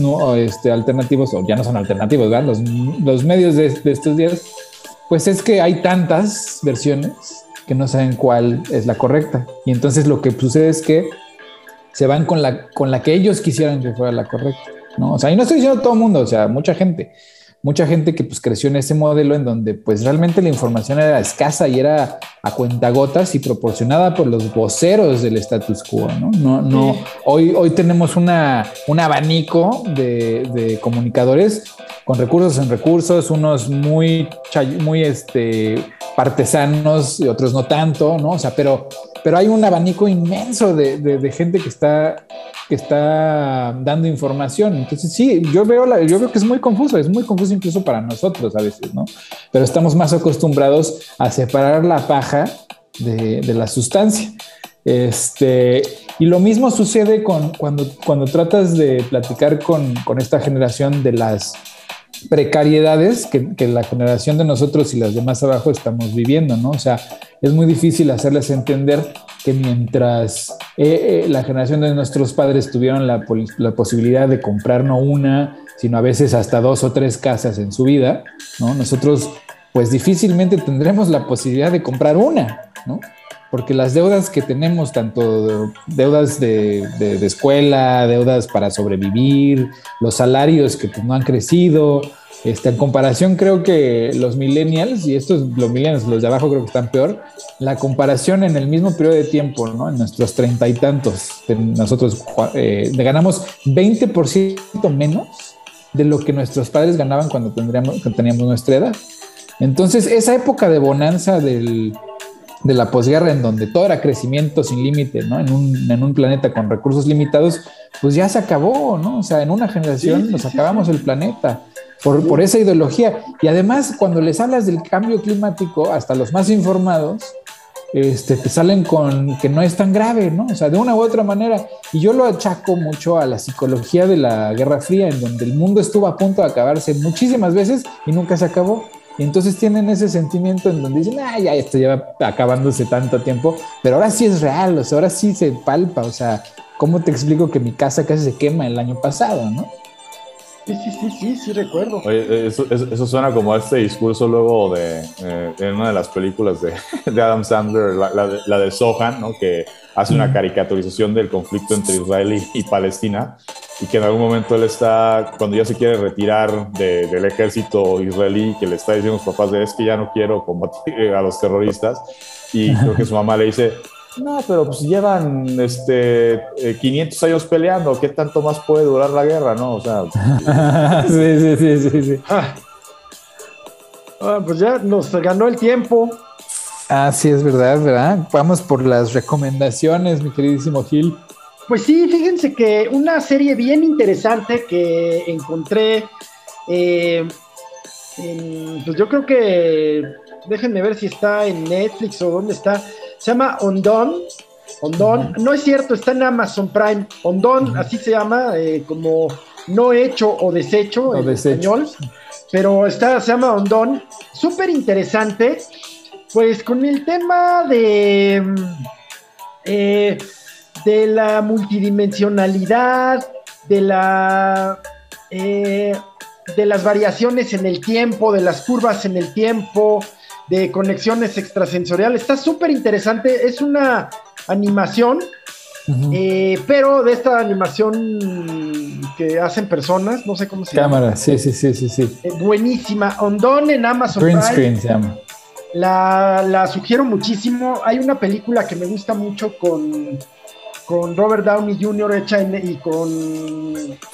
alternativos, o ya no son alternativos, ¿verdad? Los medios de estos días, pues es que hay tantas versiones que no saben cuál es la correcta. Y entonces lo que sucede es que se van con la que ellos quisieran que fuera la correcta, ¿no? O sea, y no estoy diciendo todo el mundo, o sea, mucha gente que pues creció en ese modelo en donde pues realmente la información era escasa y era a cuentagotas y proporcionada por los voceros del status quo, ¿no? Hoy tenemos un abanico de comunicadores con recursos en recursos, unos muy partesanos y otros no tanto, ¿no? O sea, pero hay un abanico inmenso de gente que está dando información. Entonces sí, yo veo que es muy confuso incluso para nosotros a veces, ¿no? Pero estamos más acostumbrados a separar la paja de la sustancia. Y lo mismo sucede cuando tratas de platicar con esta generación de las precariedades que la generación de nosotros y las demás abajo estamos viviendo, ¿no? O sea, es muy difícil hacerles entender que mientras la generación de nuestros padres tuvieron la posibilidad de comprar no una, sino a veces hasta 2 o 3 casas en su vida, ¿no? Nosotros pues difícilmente tendremos la posibilidad de comprar una, ¿no? Porque las deudas que tenemos, tanto deudas de escuela, deudas para sobrevivir, los salarios que pues, no han crecido, en comparación creo que los millennials, y los millennials, los de abajo creo que están peor, la comparación en el mismo periodo de tiempo, ¿no? En nuestros 30 y tantos, nosotros ganamos 20% menos de lo que nuestros padres ganaban cuando teníamos nuestra edad. Entonces, esa época de bonanza de la posguerra, en donde todo era crecimiento sin límite, ¿no? En un planeta con recursos limitados, pues ya se acabó, ¿no? O sea, en una generación nos acabamos el planeta por esa ideología. Y además, cuando les hablas del cambio climático, hasta los más informados, te salen con que no es tan grave, ¿no? O sea, de una u otra manera. Y yo lo achaco mucho a la psicología de la Guerra Fría, en donde el mundo estuvo a punto de acabarse muchísimas veces y nunca se acabó. Y entonces tienen ese sentimiento en donde dicen, ya esto lleva acabándose tanto tiempo, pero ahora sí es real, o sea, ahora sí se palpa. O sea, ¿cómo te explico que mi casa casi se quema el año pasado, no? Sí, recuerdo. Oye, eso suena como este discurso luego en una de las películas de Adam Sandler, la de Sohan, ¿no? Que hace una caricaturización del conflicto entre Israel y Palestina. y que en algún momento él está, cuando ya se quiere retirar del ejército israelí, que le está diciendo a sus papás, es que ya no quiero combatir a los terroristas, y creo que su mamá le dice, no, pero pues llevan 500 años peleando, ¿qué tanto más puede durar la guerra? ¿No? O sea, sí. Ah, pues ya nos ganó el tiempo. Ah, sí, es verdad, ¿verdad? Vamos por las recomendaciones, mi queridísimo Gil. Pues sí, fíjense que una serie bien interesante que encontré, pues yo creo que, déjenme ver si está en Netflix o dónde está, se llama Undone, no es cierto, está en Amazon Prime, Undone, así se llama, como no hecho o deshecho en español, pero se llama Undone, súper interesante, pues con el tema de la multidimensionalidad, de las variaciones en el tiempo, de las curvas en el tiempo, de conexiones extrasensoriales. Está súper interesante, es una animación, pero de esta animación que hacen personas, no sé cómo se llama. Cámara, sí. Buenísima, Undone en Amazon Prime. Green Screen se llama. La sugiero muchísimo. Hay una película que me gusta mucho con Robert Downey Jr. hecha y con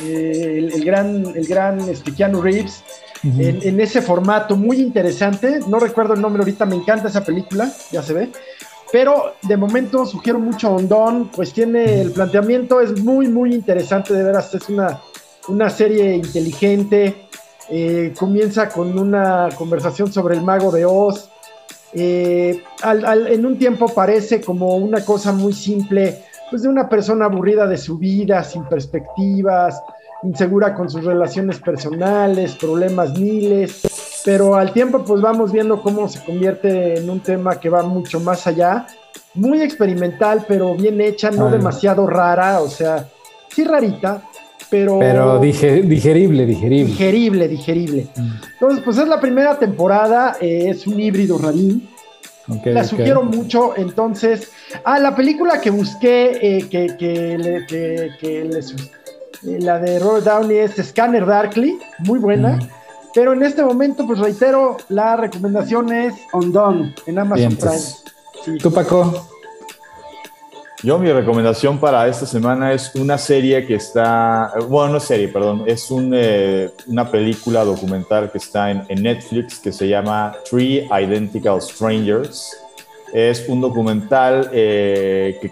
el gran Keanu Reeves en ese formato muy interesante, no recuerdo el nombre ahorita, me encanta esa película, ya se ve, pero de momento sugiero mucho Undone, pues tiene el planteamiento, es muy muy interesante, de veras, es una serie inteligente, comienza con una conversación sobre el mago de Oz, en un tiempo parece como una cosa muy simple, pues de una persona aburrida de su vida, sin perspectivas, insegura con sus relaciones personales, problemas miles, pero al tiempo pues vamos viendo cómo se convierte en un tema que va mucho más allá, muy experimental, pero bien hecha, no demasiado rara, o sea, sí rarita, pero digerible. Entonces pues es la primera temporada, es un híbrido rarín. Sugiero mucho, entonces. La película que busqué, la de Robert Downey, es Scanner Darkly, muy buena. Pero en este momento, pues reitero, la recomendación es Undone en Amazon Prime. Sí. ¿Tú, Paco? Yo, mi recomendación para esta semana es una serie que está... Bueno, no es serie, perdón. Es una película documental que está en Netflix que se llama Three Identical Strangers. Es un documental que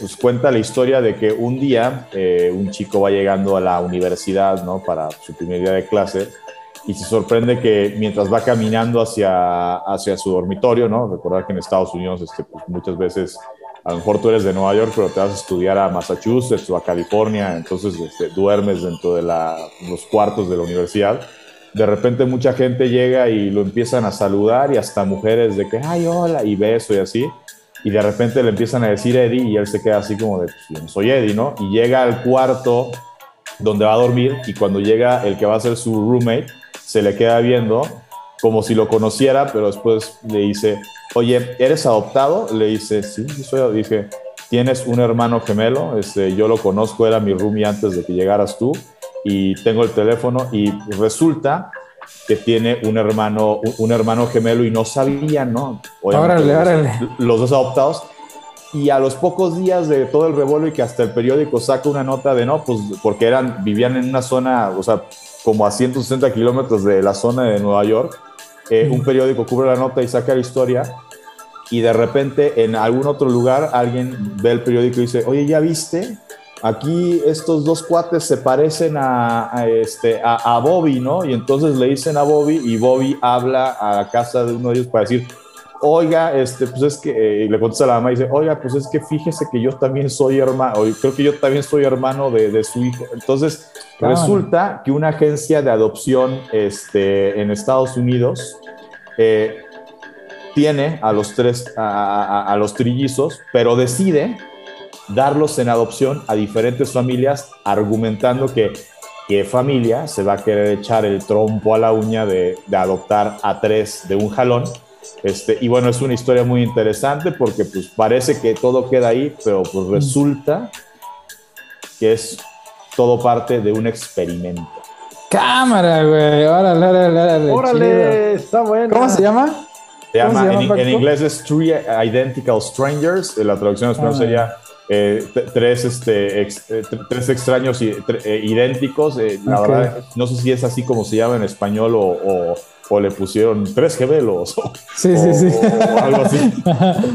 pues cuenta la historia de que un día un chico va llegando a la universidad, ¿no?, para su primer día de clase y se sorprende que mientras va caminando hacia su dormitorio, ¿no? Recordar que en Estados Unidos pues muchas veces... A lo mejor tú eres de Nueva York, pero te vas a estudiar a Massachusetts o a California, entonces duermes dentro de los cuartos de la universidad. De repente mucha gente llega y lo empiezan a saludar y hasta mujeres de que, ay, hola, y beso y así. Y de repente le empiezan a decir Eddie y él se queda así como de, pues, yo no soy Eddie, ¿no? Y llega al cuarto donde va a dormir y cuando llega el que va a ser su roommate, se le queda viendo como si lo conociera, pero después le dice... Oye, ¿eres adoptado? Le dice, sí, dije, ¿tienes un hermano gemelo? Yo lo conozco, era mi roomie antes de que llegaras tú y tengo el teléfono y resulta que tiene un hermano gemelo y no sabían, ¿no? Obviamente, órale. Los dos adoptados. Y a los pocos días de todo el revuelo y que hasta el periódico saca una nota de no, pues porque vivían en una zona, o sea, como a 160 kilómetros de la zona de Nueva York. Un periódico cubre la nota y saca la historia y de repente en algún otro lugar alguien ve el periódico y dice, oye, ¿ya viste? Aquí estos dos cuates se parecen a Bobby, ¿no? Y entonces le dicen a Bobby y Bobby habla a la casa de uno de ellos para decir, oiga, pues es que, y le contesta a la mamá y dice, oiga, pues es que fíjese que yo también soy hermano, creo que yo también soy hermano de su hijo. Entonces, resulta que una agencia de adopción en Estados Unidos tiene a los tres, a los trillizos, pero decide darlos en adopción a diferentes familias, argumentando que ¿qué familia se va a querer echar el trompo a la uña de adoptar a tres de un jalón? Y bueno, es una historia muy interesante porque pues parece que todo queda ahí, pero pues resulta que es todo parte de un experimento. ¡Cámara, güey! ¡Órale, órale, órale! ¡Órale! ¡Está bueno! ¿Cómo se llama? En inglés es Three Identical Strangers. La traducción española sería tres extraños idénticos. La verdad, no sé si es así como se llama en español o le pusieron tres gemelos. Sí. O algo así.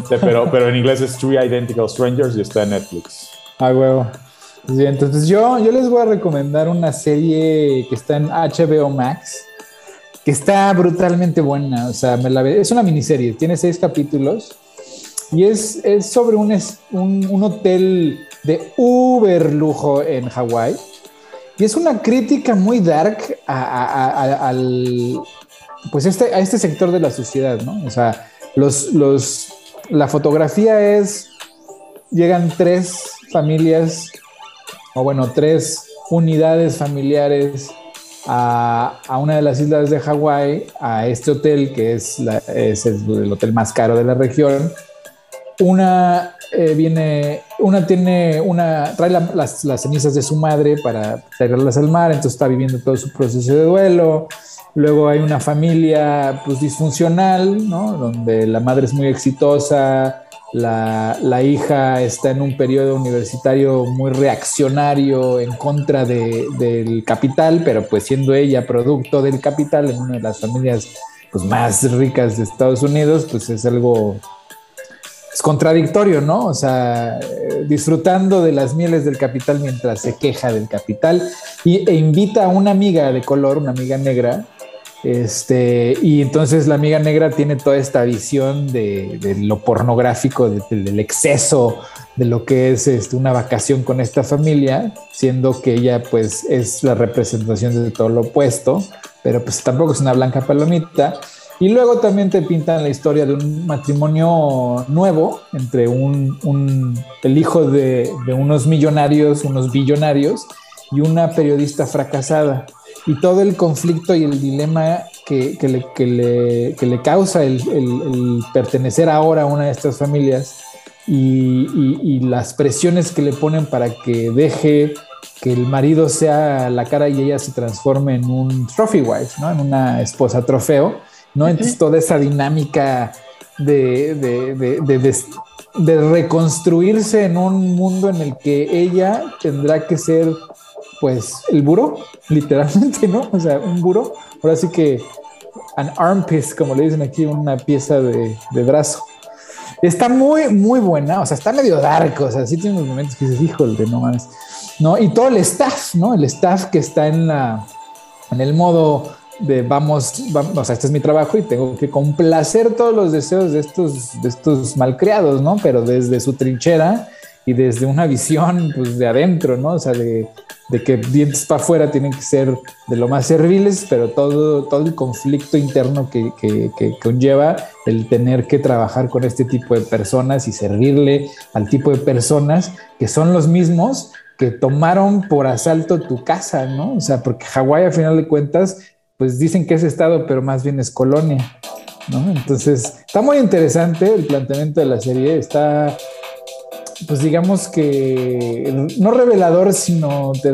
Pero en inglés es Three Identical Strangers y está en Netflix. Ah, huevo. Sí, entonces yo les voy a recomendar una serie que está en HBO Max, que está brutalmente buena. O sea, es una miniserie, tiene 6 capítulos y es sobre un hotel de uber lujo en Hawái, y es una crítica muy dark a este sector de la sociedad, ¿no? O sea, la fotografía es, llegan 3 familias, o bueno, 3 unidades familiares a una de las islas de Hawái, a este hotel que es el hotel más caro de la región. Trae las cenizas de su madre para traerlas al mar, entonces está viviendo todo su proceso de duelo. Luego hay una familia pues disfuncional, ¿no? Donde la madre es muy exitosa, la hija está en un periodo universitario muy reaccionario en contra del capital, pero pues siendo ella producto del capital en una de las familias pues más ricas de Estados Unidos, pues es algo contradictorio, ¿no? O sea, disfrutando de las mieles del capital mientras se queja del capital, e invita a una amiga de color, una amiga negra, y entonces la amiga negra tiene toda esta visión de lo pornográfico, del exceso de lo que es una vacación con esta familia, siendo que ella pues es la representación de todo lo opuesto, pero pues tampoco es una blanca palomita. Y luego también te pintan la historia de un matrimonio nuevo entre el hijo de unos millonarios, unos billonarios, y una periodista fracasada, y todo el conflicto y el dilema que le causa el pertenecer ahora a una de estas familias, y las presiones que le ponen para que deje que el marido sea la cara y ella se transforme en un trophy wife, ¿no? En una esposa trofeo, ¿no? Entonces toda esa dinámica de reconstruirse en un mundo en el que ella tendrá que ser pues el buró, literalmente, ¿no? O sea, un buró. Ahora sí que an arm piece, como le dicen aquí, una pieza de brazo. Está muy, muy buena. O sea, está medio dark. O sea, sí tiene unos momentos que dices, híjole, no mames, ¿no? Y todo el staff, ¿no? El staff que está en el modo de vamos, o sea, este es mi trabajo y tengo que complacer todos los deseos de estos malcriados, ¿no? Pero desde su trinchera y desde una visión pues de adentro, ¿no? O sea, de que dientes para afuera tienen que ser de lo más serviles, pero todo el conflicto interno que conlleva el tener que trabajar con este tipo de personas y servirle al tipo de personas que son los mismos que tomaron por asalto tu casa, ¿no? O sea, porque Hawái, a final de cuentas, pues dicen que es estado, pero más bien es colonia, ¿no? Entonces, está muy interesante el planteamiento de la serie, está, pues digamos que no revelador, sino te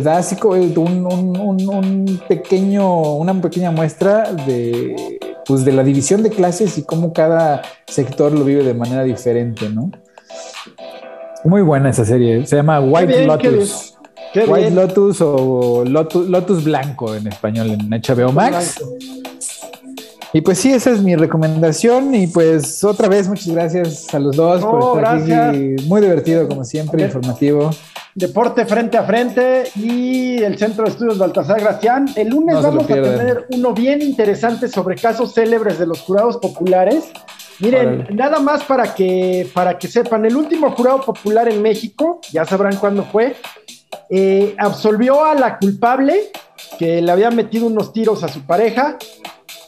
da así como una pequeña muestra de la división de clases y cómo cada sector lo vive de manera diferente, ¿no? Muy buena esa serie, se llama White Lotus. White Lotus o Lotus Blanco en español en HBO Max. Y pues sí, esa es mi recomendación. Y pues otra vez, muchas gracias a los dos por estar aquí. Muy divertido, como siempre, informativo. Deporte frente a frente y el Centro de Estudios Baltasar Gracián. El lunes vamos a tener uno bien interesante sobre casos célebres de los jurados populares. Miren, órale, nada más para que sepan, el último jurado popular en México, ya sabrán cuándo fue, absolvió a la culpable que le había metido unos tiros a su pareja.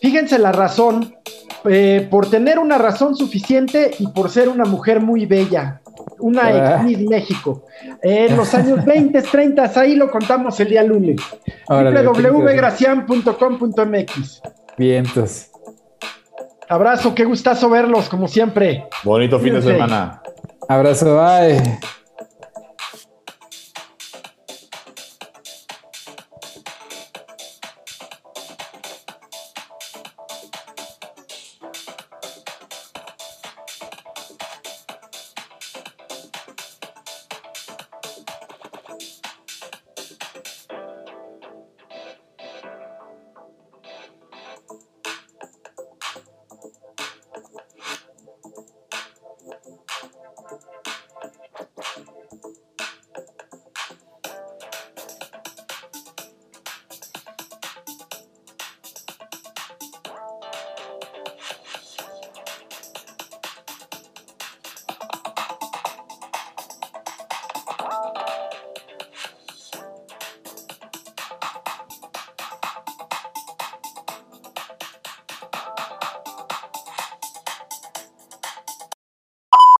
Fíjense la razón, por tener una razón suficiente y por ser una mujer muy bella, una ex Miss México, en los años 20, 30, ahí lo contamos el día lunes. www.gracian.com.mx. Vientos. Abrazo, qué gustazo verlos como siempre. Bonito fin de semana. Abrazo, bye.